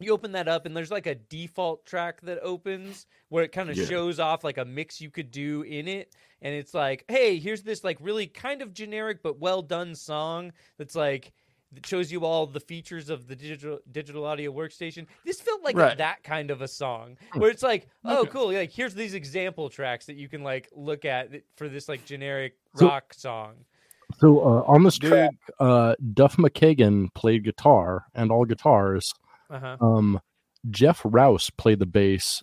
You open that up and there's like a default track that opens where it kind of yeah. shows off like a mix you could do in it. And it's like, hey, here's this like really kind of generic but well done song that's like that shows you all the features of the digital digital audio workstation. This felt like right. that kind of a song where it's like, oh, okay. cool. Like here's these example tracks that you can like look at for this like generic so, rock song. So uh, on this Dude. track, uh, Duff McKagan played guitar and all guitars. Uh-huh. Um, Jeff Rouse played the bass,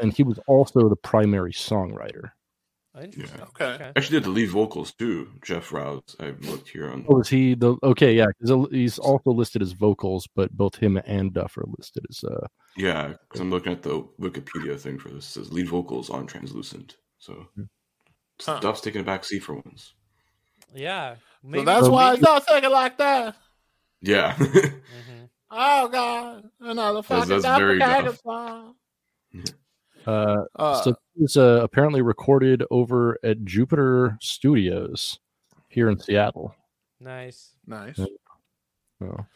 and he was also the primary songwriter. Interesting. Yeah. Okay. okay. Actually, did the lead vocals too, Jeff Rouse. I've looked here on. Oh, is he the? Okay, yeah. He's also listed as vocals, but both him and Duff are listed as. Uh... Yeah, because I'm looking at the Wikipedia thing for this. It says lead vocals on Translucent. So, huh. Duff's taking a back seat for once. Yeah. Maybe. So that's so why maybe... it's not thinking like that. Yeah. mm-hmm. Oh God! Another fucking Duff song. Uh, uh, so it was uh, apparently recorded over at Jupiter Studios here in Seattle. Nice, nice. Oh.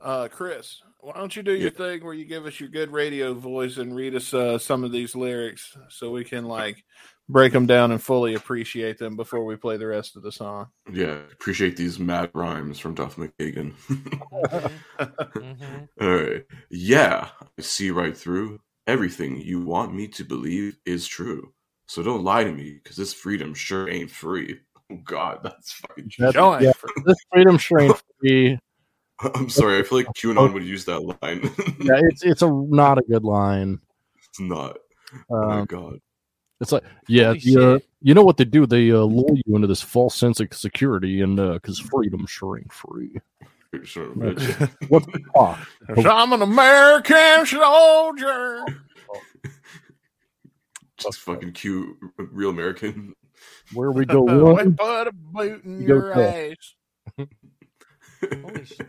Uh, Chris, why don't you do your yeah. thing where you give us your good radio voice and read us uh, some of these lyrics so we can like break them down and fully appreciate them before we play the rest of the song. Yeah, appreciate these mad rhymes from Duff McKagan. mm-hmm. All right. Yeah, I see right through. Everything you want me to believe is true. So don't lie to me, because this freedom sure ain't free. Oh, God, that's fucking that's, yeah, This freedom sure ain't free. I'm sorry, I feel like QAnon would use that line. yeah, it's it's a not a good line. It's not. Um, oh, my God. It's like, yeah, the, uh, you know what they do? They uh, lull you into this false sense of security, and because uh, freedom sure ain't free. Sure, right. What's the cost? So I'm an American soldier. Just fucking cute, real American. Where we go, one put a boot in your ass. Holy shit.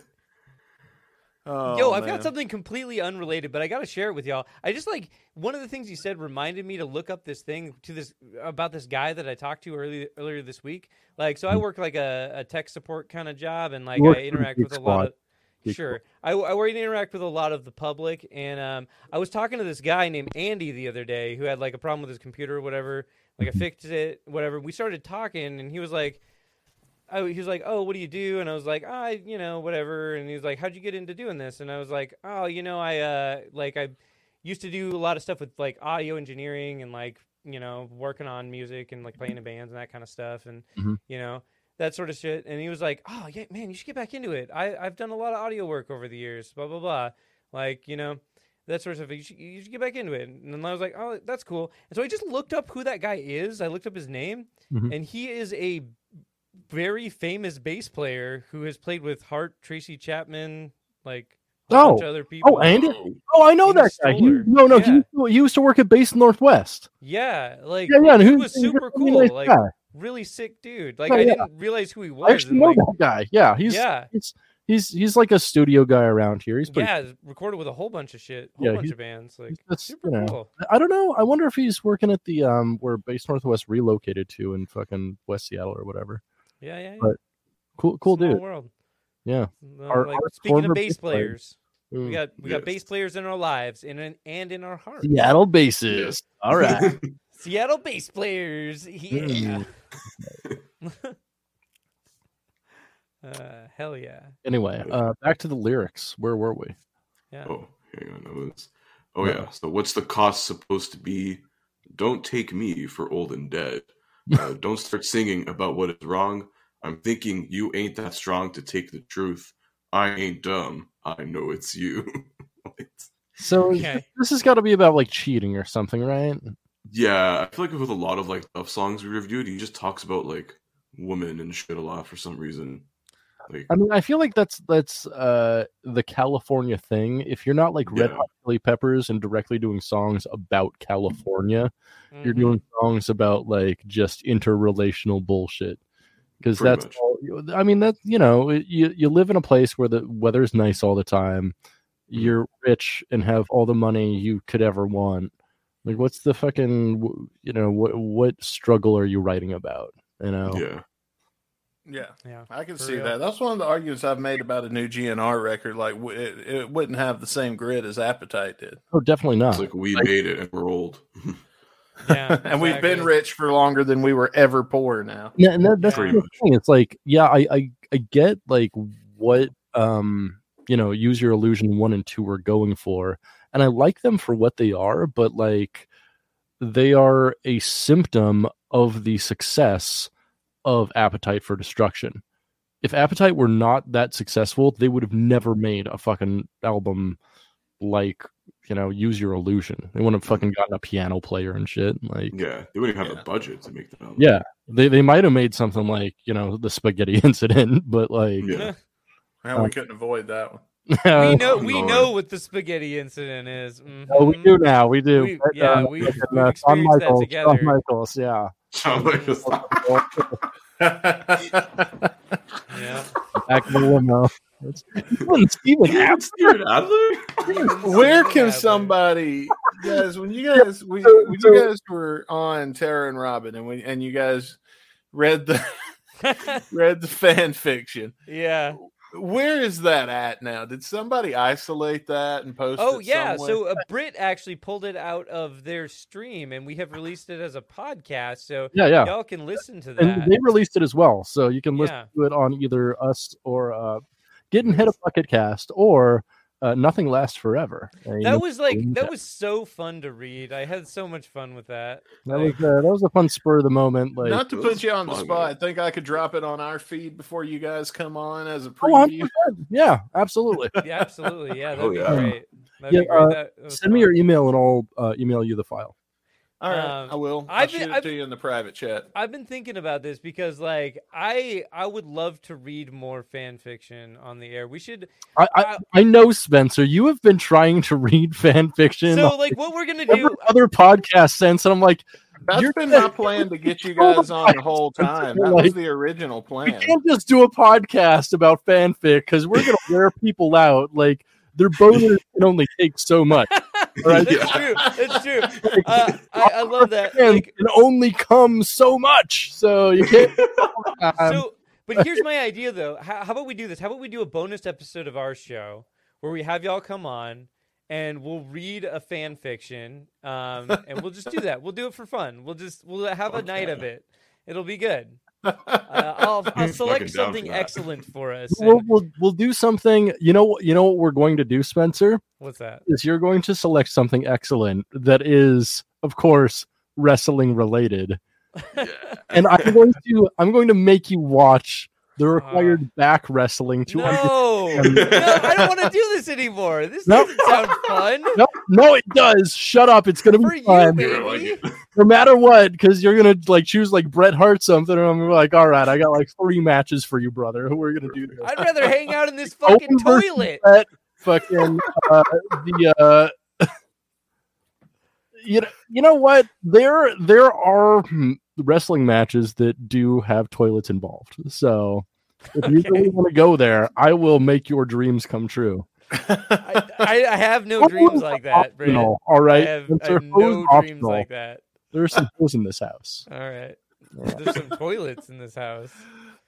Oh, Yo, I've man. got something completely unrelated, but I got to share it with y'all. I just like one of the things you said reminded me to look up this thing to this about this guy that I talked to earlier earlier this week. Like, so I work like a, a tech support kind of job, and like I interact with a lot of Geek sure, I, I work and interact with a lot of the public, and um, I was talking to this guy named Andy the other day who had like a problem with his computer or whatever. Like I fixed it, whatever. We started talking, and he was like. I, he was like, oh, what do you do? And I was like, I, oh, you know, whatever. And he was like, how'd you get into doing this? And I was like, oh, you know, I, uh, like, I used to do a lot of stuff with, like, audio engineering and, like, you know, working on music and, like, playing in bands and that kind of stuff and, mm-hmm. you know, that sort of shit. And he was like, oh, yeah, man, you should get back into it. I, I've done a lot of audio work over the years, blah, blah, blah. Like, you know, that sort of stuff. You should, you should get back into it. And I was like, oh, that's cool. And so I just looked up who that guy is. I looked up his name, mm-hmm. and he is a very famous bass player who has played with Hart, Tracy Chapman, like a oh. bunch of other people. Oh, Andy! Oh, I know Andy that guy. He, no, no, yeah. he, he used to work at Bass Northwest. Yeah, like yeah, yeah. he was he, super he, cool, nice like guy. really sick dude. Like oh, I yeah. didn't realize who he was. I actually and, know like, that guy. Yeah, he's yeah. He's, he's he's like a studio guy around here. He's pretty yeah, cool. recorded with a whole bunch of shit, whole yeah, bunch of bands. Like that's super you know, cool. I don't know. I wonder if he's working at the um where Bass Northwest relocated to in fucking West Seattle or whatever. Yeah, yeah, yeah. But cool, cool Small dude. World. Yeah. No, our, like, our speaking of bass players, players. Mm, we got we yes. got bass players in our lives and in, and in our hearts. Seattle basses. Yes. All right. Seattle bass players. Yeah. Mm. Uh, hell yeah. Anyway, uh, back to the lyrics. Where were we? Yeah. Oh, hang on. I was... Oh, yeah. yeah. So what's the cost supposed to be? Don't take me for old and dead. Uh, don't start singing about what is wrong. I'm thinking you ain't that strong to take the truth. I ain't dumb. I know it's you. So okay. This has got to be about like cheating or something, right? Yeah. I feel like with a lot of like Duff songs we reviewed, he just talks about like women and shit a lot for some reason. Like, I mean, I feel like that's that's uh, the California thing. If you're not like yeah. Red Hot Chili Peppers and directly doing songs about California, mm-hmm. you're doing songs about like just interrelational bullshit. Because that's much. all. I mean, that you know, you you live in a place where the weather's nice all the time. Mm-hmm. You're rich and have all the money you could ever want. Like, what's the fucking you know what what struggle are you writing about? You know. Yeah. Yeah, yeah, I can see real. that. That's one of the arguments I've made about a new G N R record. Like, it, it wouldn't have the same grit as Appetite did. Oh, definitely not. It's like we like, made it and we're old. Yeah, and exactly. we've been rich for longer than we were ever poor now. Yeah, and that, that's yeah. the thing. It's like, yeah, I, I, I get like what um, you know, Use Your Illusion one and two were going for, and I like them for what they are, but like they are a symptom of the success of Appetite for Destruction. If Appetite were not that successful, they would have never made a fucking album like, you know, Use Your Illusion. They wouldn't have fucking gotten a piano player and shit. Like, yeah, they wouldn't have yeah. the budget to make that album. Yeah, they they might have made something like, you know, the Spaghetti Incident, but like, yeah, well, um, we couldn't avoid that one. we know we know what the Spaghetti Incident is. Mm-hmm. Oh, we do now. We do. We, but, yeah, uh, we uh, experienced Shawn Michaels, that together. Shawn Michaels, yeah. Shawn Michaels. yeah. Back in the limo. Where can somebody, guys? When you guys, we, when you guys were on Tara and Robin, and we and you guys read the read the fan fiction, yeah. Where is that at now? Did somebody isolate that and post oh, it? Oh, yeah. Somewhere? So a Brit actually pulled it out of their stream, and we have released it as a podcast. So yeah, yeah. y'all can listen to that. And they released it as well. So you can listen yeah. to it on either us or uh, Getting Hit a Bucket Cast or uh, Nothing Lasts Forever. And that was like that, that was so fun to read. I had so much fun with that. That, like, was, uh, that was a fun spur of the moment. Like, not to put you on the spot, I think I could drop it on our feed before you guys come on as a preview. Oh, yeah, absolutely. yeah, absolutely. Yeah, that'd oh, yeah. be great. That'd yeah, be great. Uh, that send fun. me your email and I'll uh, email you the file. All right, um, I will. I'll I've shoot been, it I've, to you in the private chat. I've been thinking about this because, like, I I would love to read more fan fiction on the air. We should. I I, I know, Spencer, you have been trying to read fan fiction. So, like, what we're gonna do? Other podcast sense, and I'm like, that's you're been gonna, my plan to get you guys on the whole time. That was the original plan. We can't just do a podcast about fanfic because we're gonna wear people out. Like, their boners can only take so much. Right? It's true. It's true. Uh, I, I love that. Like, it only comes so much, so you can't. um, so, but here's my idea, though. How, how about we do this? How about we do a bonus episode of our show where we have y'all come on and we'll read a fan fiction, um, and we'll just do that. We'll do it for fun. We'll just we'll have a night of it. It'll be good. Uh, I'll, I'll select something for excellent for us. We'll, we'll we'll do something. You know you know what we're going to do, Spencer? What's that? Is you're going to select something excellent that is, of course, wrestling related. Yeah. And I'm going to I'm going to make you watch the required uh, back wrestling to no. understand. No, I don't want to do this anymore. This nope. doesn't sound fun. No, nope. no, it does. Shut up. It's gonna For be fun. You, baby. No matter what, because you're gonna like choose like Bret Hart something, and I'm gonna be like, all right, I got like three matches for you, brother. We're gonna do this. I'd rather hang out in this fucking toilet. Bret, fucking uh, the uh, you know, you know what? There, there are wrestling matches that do have toilets involved. So if you okay. really want to go there, I will make your dreams come true. I, I, I have no dreams like that, optional, all right? I have, I have no optional. dreams like that. There are some toilets in this house. All right. Yeah. There's some toilets in this house.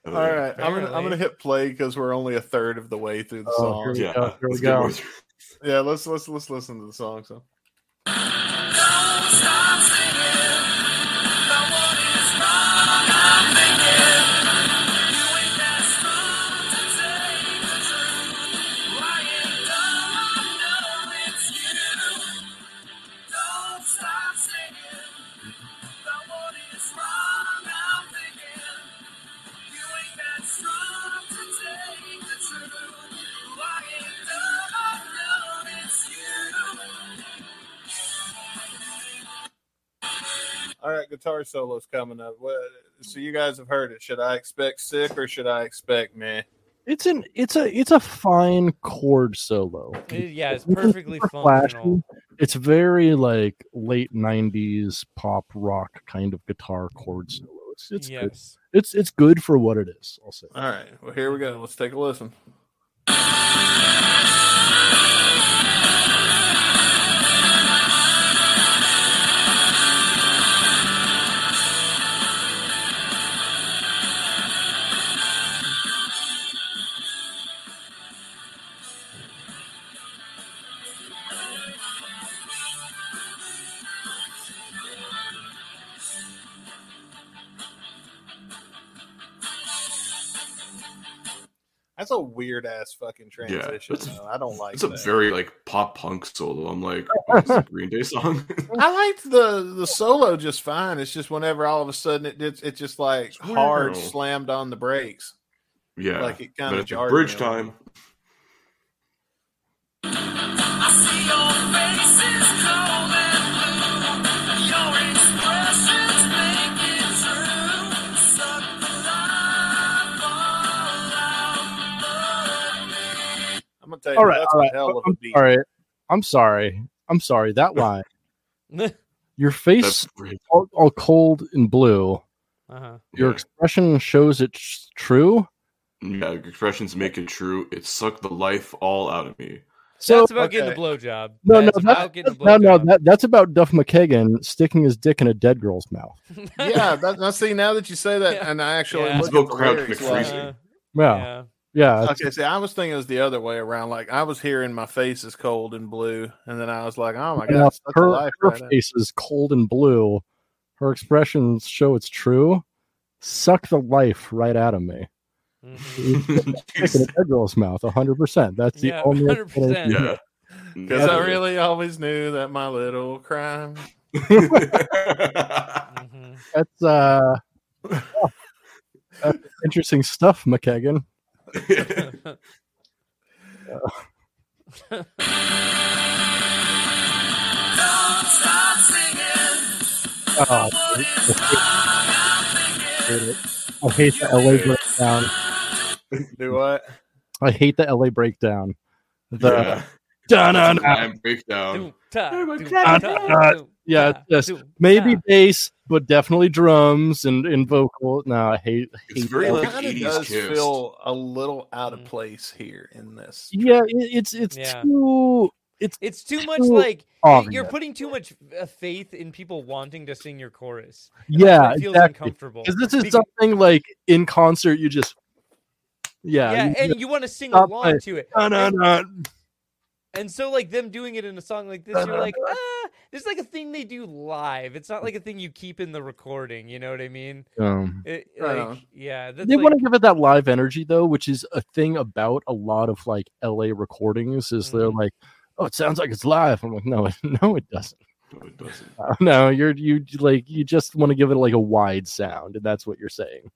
All right, apparently. I'm gonna I'm gonna hit play because we're only a third of the way through the oh, song. Here we yeah. go. Here we go. Yeah, let's let's let's listen to the song. So. Guitar solo's coming up. What, so you guys have heard it. Should I expect sick or should I expect meh? It's an it's a it's a fine chord solo. It, yeah, it's, it's perfectly functional. It's very like late nineties pop rock kind of guitar chord solo. It's it's yes. good. It's it's good for what it is. I'll say. All right. Well, here we go. Let's take a listen. That's a weird ass fucking transition. Yeah, I don't like it's that. It's a very like pop punk solo. I'm like, what is the Green Day song? I liked the, the solo just fine. It's just whenever all of a sudden it it's it just like it's hard slammed on the brakes. Yeah. Like it kind of jarred. Bridge time. You, all right, that's all right. Hell of a beat. All right. I'm sorry. I'm sorry. That line. Your face all, all cold and blue. Uh-huh. Your yeah. expression shows it's true. Yeah, expressions make it true. It sucked the life all out of me. So that's about okay. getting the blowjob. No, that's no, that's, that's, blow no, no that, that's about Duff McKagan sticking his dick in a dead girl's mouth. yeah, that's I see now that you say that, yeah. and I actually yeah. look about Kraut McFreezy. Yeah. yeah. Yeah. Okay. See, I was thinking it was the other way around. Like I was hearing my face is cold and blue, and then I was like, "Oh my god, her, life her right face now. Is cold and blue. Her expressions show it's true. Suck the life right out of me." Mm-hmm. Taking a girl's mouth, a hundred percent. That's the yeah, only. one hundred percent. Yeah. Because I really always knew that my little crime. mm-hmm. That's uh, yeah. That's interesting stuff, McKagan. uh. Don't stop singing. Oh, I hate the L A breakdown. Do what? I hate the L A breakdown. The dun breakdown. Yeah, yes. Maybe bass, but definitely drums and, and vocal. No, I hate. It's hate very it. Like eighties does kissed. Feel a little out of place here in this. Track. Yeah, it, it's it's yeah. too it's it's too, too much. Like obvious. You're putting too much faith in people wanting to sing your chorus. And yeah, it feels exactly. uncomfortable. Because this is because, something like in concert, you just yeah, yeah, you and you want to sing along like, to it. No, no, no. And so, like, them doing it in a song like this, you're like, ah, this is like a thing they do live. It's not like a thing you keep in the recording. You know what I mean? Um, it, like, I yeah. That's they like... want to give it that live energy, though, which is a thing about a lot of, like, L A recordings is mm-hmm. they're like, oh, it sounds like it's live. I'm like, no, it, no, it doesn't. No, it doesn't. Uh, no, you're, you, like, you just want to give it, like, a wide sound, and that's what you're saying.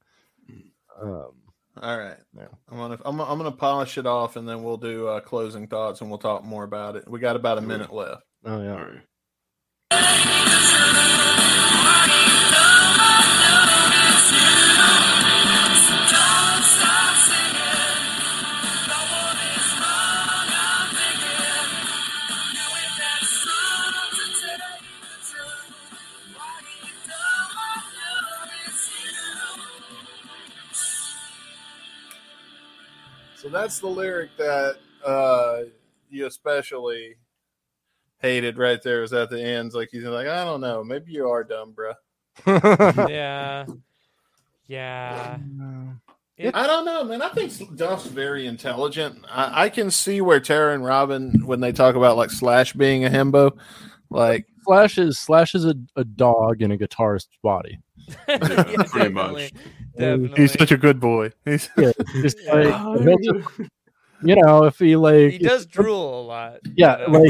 Um. All right, yeah. I'm gonna I'm, I'm gonna polish it off, and then we'll do uh, closing thoughts, and we'll talk more about it. We got about a minute left. Oh yeah. All right. So that's the lyric that uh, you especially hated right there was at the end. It's like, he's like, I don't know. Maybe you are dumb, bro. yeah. Yeah. It, I don't know, man. I think Duff's very intelligent. I, I can see where Tara and Robin, when they talk about like Slash being a himbo, like Slash is Slash is a, a dog in a guitarist's body. Yeah, pretty definitely, much. Definitely. He's such a good boy. He's yeah, just like, oh, you know, if he like he does drool a lot. Yeah, you know?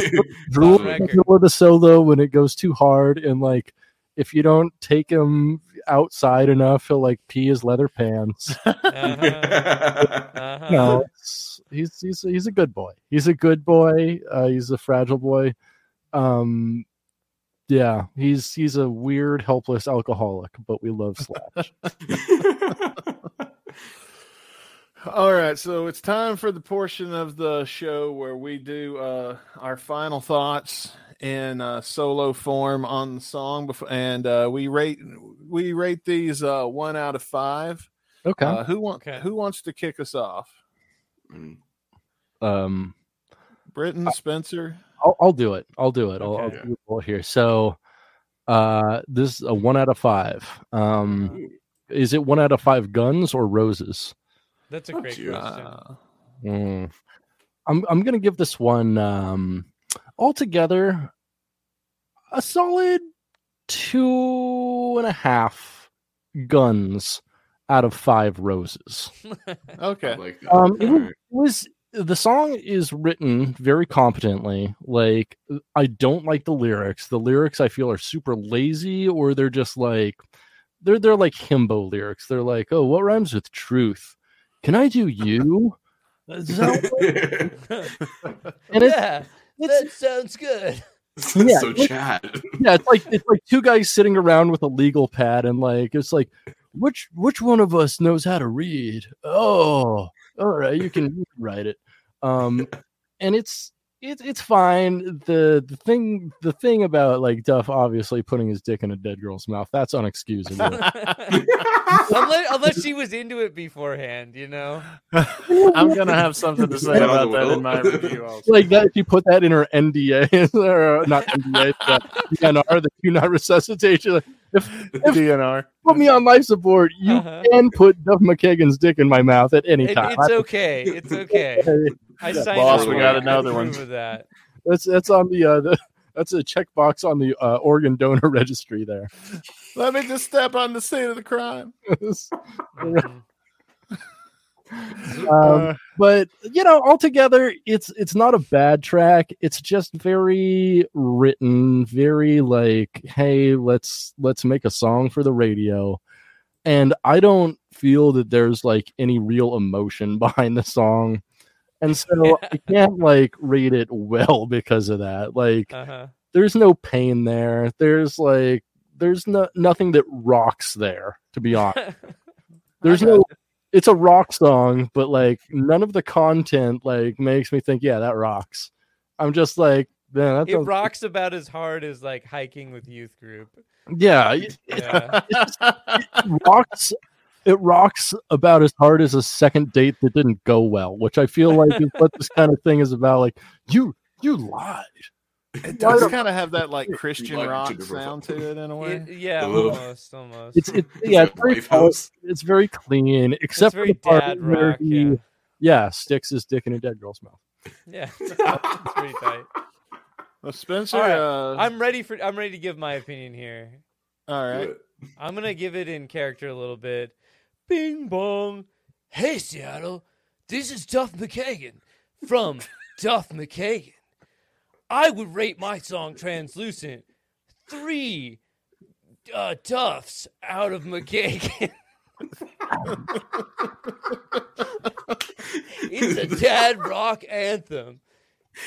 Like drool with a solo when it goes too hard, and like if you don't take him outside enough, he'll like pee his leather pants. Uh-huh. Uh-huh. No, he's he's he's a good boy. He's a good boy. Uh, he's a fragile boy. Um, yeah, he's he's a weird, helpless alcoholic, but we love Slash. All right, so it's time for the portion of the show where we do uh, our final thoughts in uh, solo form on the song, before, and uh, we rate we rate these uh, one out of five. Okay, uh, who wants okay. who wants to kick us off? Um, Britton, Spencer. I'll, I'll do it. I'll do it. I'll, okay. I'll do it all here. So uh, this is a one out of five. Um, is it one out of five guns or roses? That's a Don't great you, question. Uh, mm, I'm I'm gonna give this one um, altogether a solid two and a half guns out of five roses. Okay. Like um, it was, it was the song is written very competently. Like I don't like the lyrics. The lyrics I feel are super lazy, or they're just like they're they're like himbo lyrics. They're like, oh, what rhymes with truth? Can I do you? That and yeah, it's, that sounds good. Yeah, so Chad. Yeah, it's like it's like two guys sitting around with a legal pad, and like it's like which which one of us knows how to read? Oh, all right, you can write it. Um, and it's it's it's fine. The the thing the thing about like Duff obviously putting his dick in a dead girl's mouth, that's unexcusable. Unless, unless she was into it beforehand, you know. I'm gonna have something to say about that in my review. Also. Like that, if you put that in her N D A, or not N D A, but D N R, the do not resuscitate. Like, if, if D N R put me on life support, you uh-huh. can put Duff McKagan's dick in my mouth at any time. It, it's okay. It's okay. I signed Boss, we got another one. That. That's that's on the. Uh, the That's a checkbox on the uh, organ donor registry there. Let me just step on the scene of the crime. um, but, you know, altogether, it's it's not a bad track. It's just very written, very like, hey, let's let's make a song for the radio. And I don't feel that there's like any real emotion behind the song. And so yeah. I can't like rate it well because of that. Like uh-huh. there's no pain there. There's like, there's no, nothing that rocks there, to be honest. There's no, it. It's a rock song, but like none of the content like makes me think, yeah, that rocks. I'm just like, man, that it rocks cool. about as hard as like hiking with youth group. Yeah. It, yeah. It, just, it rocks. It rocks about as hard as a second date that didn't go well, which I feel like is what this kind of thing is about. Like you, you lied. It does kind of have that like Christian rock sound to it in a way. It, yeah, almost, almost. It's it, yeah, it's very, close, it's very clean, except very for the part dad where rock, he, yeah. yeah, sticks his dick in a dead girl's mouth. Yeah, it's pretty tight. Well, Spencer, right. uh... I'm ready for. I'm ready to give my opinion here. All right, I'm gonna give it in character a little bit. Bing bong. Hey, Seattle. This is Duff McKagan from Duff McKagan. I would rate my song Translucent three uh, Duffs out of McKagan. It's a dad rock anthem.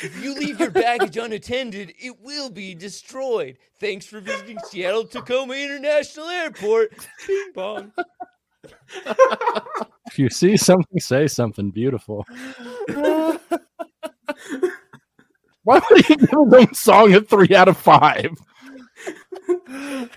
If you leave your baggage unattended, it will be destroyed. Thanks for visiting Seattle Tacoma International Airport. Bing bong. If you see something, say something beautiful. Uh, why would you give that song a three out of five?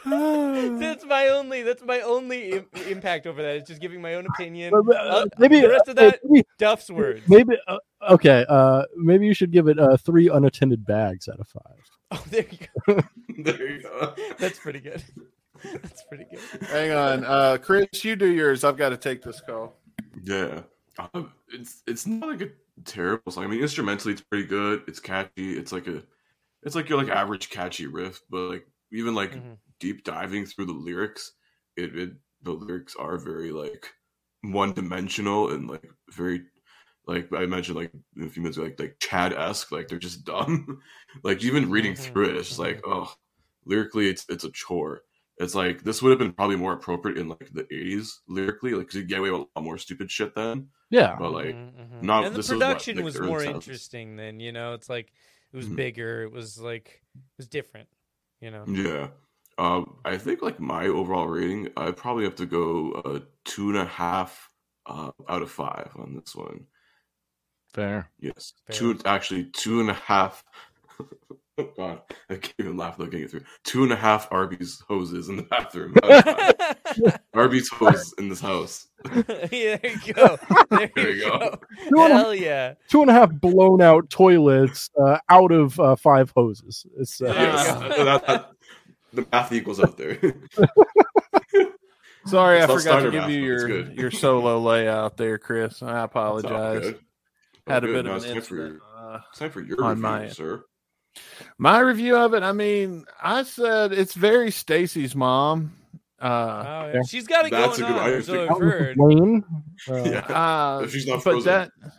That's my only. That's my only Im- impact over that. It's just giving my own opinion. Uh, uh, maybe the rest of that uh, maybe, Duff's words. Maybe uh, okay. Uh, maybe you should give it uh, three unattended bags out of five. Oh, there you go. There you go. That's pretty good. That's pretty good. Hang on. Uh, Chris, you do yours. I've got to take this call. Yeah. Uh, it's it's not like a terrible song. I mean, instrumentally it's pretty good. It's catchy. It's like a it's like your like average catchy riff, but like even like mm-hmm. deep diving through the lyrics, it, it the lyrics are very like one dimensional and like very like I mentioned like a few minutes ago, like like Chad esque, like they're just dumb. Like even reading through it, it's just like, oh, lyrically it's it's a chore. It's like this would have been probably more appropriate in like the eighties lyrically, like because you get away with a lot more stupid shit then. Yeah, but like mm-hmm. not. And the this production is what, like, was more sounds. Interesting then. You know, it's like it was mm-hmm. bigger. It was like it was different. You know. Yeah, um, I think like my overall rating, I'd probably have to go uh, two and a half uh, out of five on this one. Fair. Yes, Fair. two actually two and a half. God, I can't even laugh without getting it through. Two and a half Arby's hoses in the bathroom. Arby's hose in this house. Yeah, there you go. There, there you go. go. Hell yeah. Two and a half blown out toilets uh, out of uh, five hoses. It's, uh, yes. that, that, the math equals out there. Sorry, it's I forgot to give math, you your, your solo layout there, Chris. I apologize. Had a good. bit no, of an incident uh, time for your on review, sir. My review of it, I mean, I said it's very Stacy's mom. Uh, oh, yeah. She's got it That's going a good on. So I've heard. Uh, yeah. uh, if she's not frozen. But that,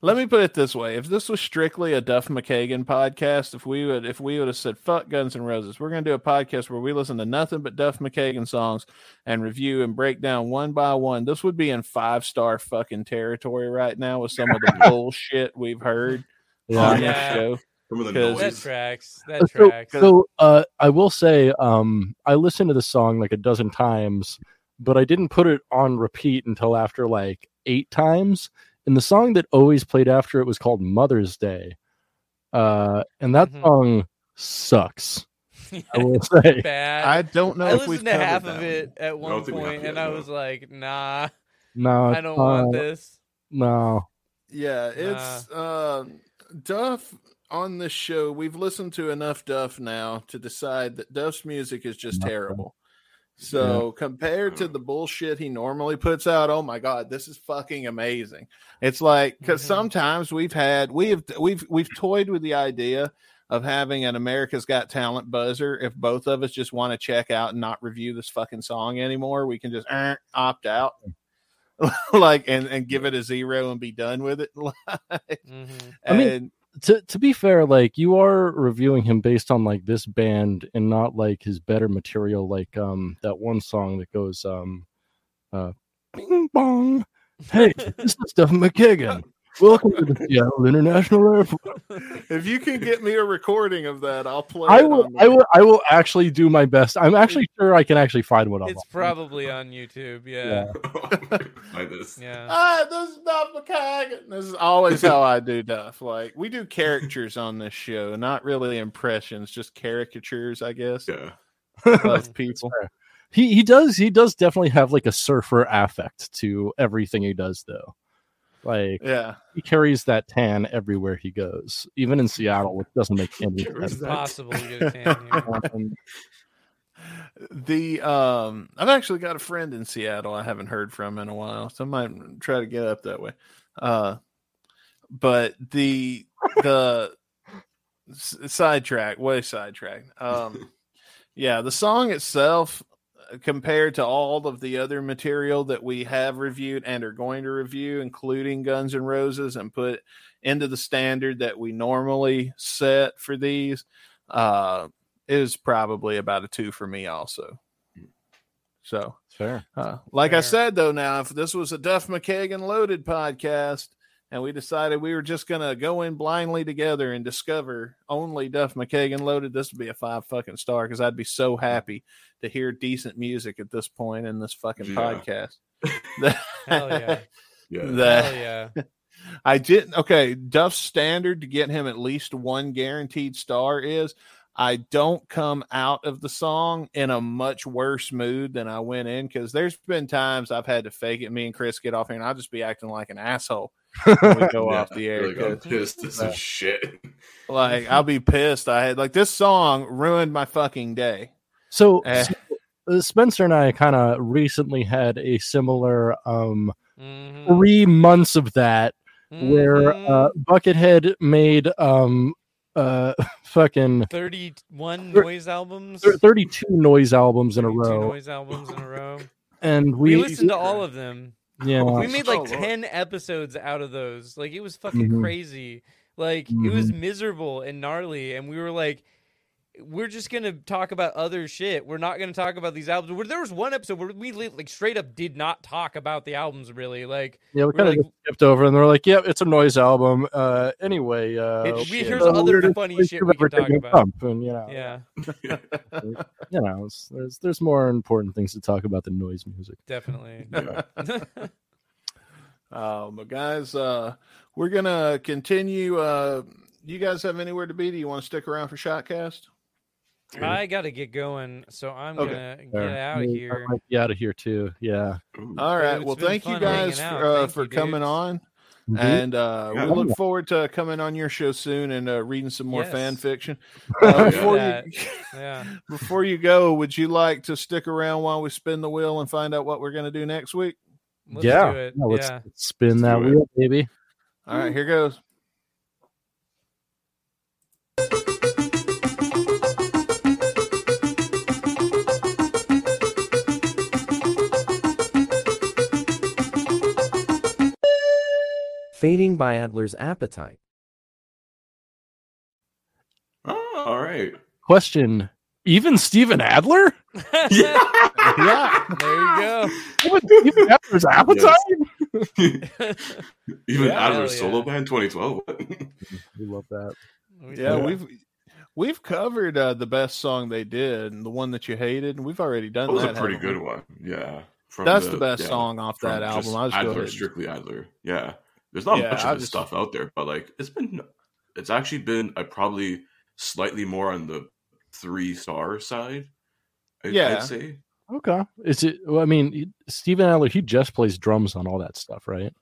let me put it this way: if this was strictly a Duff McKagan podcast, if we would, if we would have said "fuck Guns and Roses," we're going to do a podcast where we listen to nothing but Duff McKagan songs and review and break down one by one. This would be in five star fucking territory right now with some of the bullshit we've heard yeah. on yeah. this show. That tracks. That tracks. So, so uh, I will say, um, I listened to the song like a dozen times, but I didn't put it on repeat until after like eight times. And the song that always played after it was called Mother's Day. Uh, and that mm-hmm. song sucks. Yeah, I will say. Bad. I don't know I if we listened to half of it one. at one point, and yet, I no. was like, nah, no, I don't uh, want this. No. Yeah, it's nah. uh, Duff. On this show, we've listened to enough Duff now to decide that Duff's music is just terrible. So yeah. compared to the bullshit he normally puts out, oh my God, this is fucking amazing. It's like, because mm-hmm. sometimes we've had, we've, we've, we've toyed with the idea of having an America's Got Talent buzzer. If both of us just want to check out and not review this fucking song anymore, we can just er, opt out. like, and, and give it a zero and be done with it. like, mm-hmm. and, I mean, To to be fair, like you are reviewing him based on like this band and not like his better material, like um that one song that goes um uh bing bong. Hey, this is Duff McKagan. Welcome to the Seattle International Airport. If you can get me a recording of that, I'll play. I will. It I will. I will actually do my best. I'm actually sure I can actually find one. It's on. probably on YouTube. Yeah. yeah. like this. Yeah. Ah, this is Duff McKagan. This is always how I do Duff. Like we do caricatures on this show, not really impressions, just caricatures, I guess. Yeah. Of people. He he does he does definitely have like a surfer affect to everything he does though. Like, yeah, he carries that tan everywhere he goes, even in Seattle, which doesn't make any sense. It's possible to get a tan here. um, the um, I've actually got a friend in Seattle I haven't heard from in a while, so I might try to get up that way. Uh, but the the s- sidetrack, way sidetracked. Um, yeah, the song itself. Compared to all of the other material that we have reviewed and are going to review, including Guns and Roses, and put into the standard that we normally set for these, uh, is probably about a two for me also. So, fair. Uh, like fair. I said, though, now, if this was a Duff McKagan Loaded podcast and we decided we were just going to go in blindly together and discover only Duff McKagan Loaded, this would be a five fucking star because I'd be so happy to hear decent music at this point in this fucking yeah. podcast. Hell yeah. yeah. Hell yeah. I didn't. Okay. Duff's standard to get him at least one guaranteed star is I don't come out of the song in a much worse mood than I went in. Cause there's been times I've had to fake it. Me and Chris get off here and I'll just be acting like an asshole. We go yeah, off the air. Like, I'm pissed. This is shit. Like I'll be pissed. I had like this song ruined my fucking day. So, so Spencer and I kind of recently had a similar um, mm-hmm. three months of that, mm-hmm. where uh, Buckethead made um, uh, fucking thirty-one noise albums, thirty-two noise albums in a row. Noise albums in a row, and we, we listened to all of them. Yeah, we made like ten episodes out of those. Like it was fucking mm-hmm. crazy. Like mm-hmm. it was miserable and gnarly, and we were like, we're just gonna talk about other shit. We're not gonna talk about these albums. Where there was one episode where we like straight up did not talk about the albums really. Like yeah, we kind of like, skipped over, and they're like, "Yep, yeah, it's a noise album." Uh, anyway, uh, it, we, here's uh, other funny shit we can talk about. Pump, and, you know, yeah, you know, there's there's more important things to talk about than noise music. Definitely. Yeah. Um, but guys, uh, we're gonna continue. Uh, you guys have anywhere to be? Do you want to stick around for Shotcast? I gotta get going, so I'm okay. gonna get Fair. out of here. I might be out of here too. Yeah. All right. Dude, well, thank you guys for, uh, for you, coming dudes. on, mm-hmm. and uh, yeah. we look forward to coming on your show soon and uh, reading some more yes. fan fiction. Uh, before you, yeah. before you go, would you like to stick around while we spin the wheel and find out what we're gonna do next week? Let's yeah. do it. No, let's yeah. spin let's that wheel, it. baby. All right. Here goes. Fading by Adler's Appetite. Oh, all right. Question. Even Steven Adler? yeah. yeah. There you go. Even Steven Adler's Appetite? Yes. Even yeah, Adler's yeah. solo band twenty twelve. We love that. Yeah, yeah. we've we've covered uh, the best song they did and the one that you hated, and we've already done that. That was a pretty good we? one. Yeah. From That's the, the best yeah, song off that album. I was Adler, ahead. Strictly Adler. Yeah. There's not yeah, much of this just... stuff out there, but like it's been, it's actually been I probably slightly more on the three star side. I'd, yeah, I'd say okay. Is it? Well, I mean, Steven Adler, he just plays drums on all that stuff, right?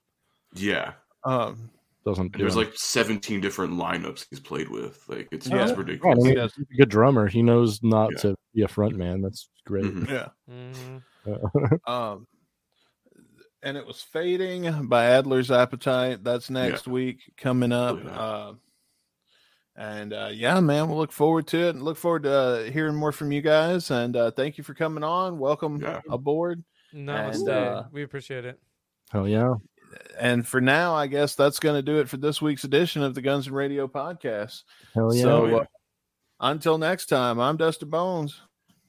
Yeah. Um, Doesn't. There's do like seventeen different lineups he's played with. Like it's yeah. that's ridiculous. Yeah, I mean, yeah. He's a good drummer. He knows not yeah. to be a front man. That's great. Mm-hmm. Yeah. Mm-hmm. Uh, um. And it was Fading by Adler's Appetite. That's next yeah. week coming up. Yeah. Uh, and uh, yeah, man, we'll look forward to it and look forward to uh, hearing more from you guys. And uh, thank you for coming on. Welcome yeah. aboard. Namaste. And, uh, we appreciate it. Hell yeah. And for now, I guess that's going to do it for this week's edition of the Guns and Radio Podcast. Hell yeah. So yeah. Uh, until next time, I'm Dusty Bones.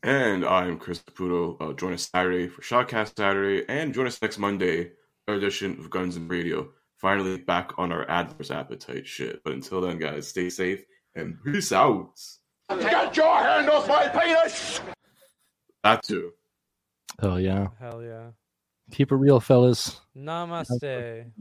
And I'm Chris Caputo. Uh, join us Saturday for Shotcast Saturday, and join us next Monday, our edition of Guns and Radio. Finally back on our Adler's Appetite shit. But until then, guys, stay safe and peace out. Get your hand off my penis! That too. Hell yeah. Hell yeah. Keep it real, fellas. Namaste.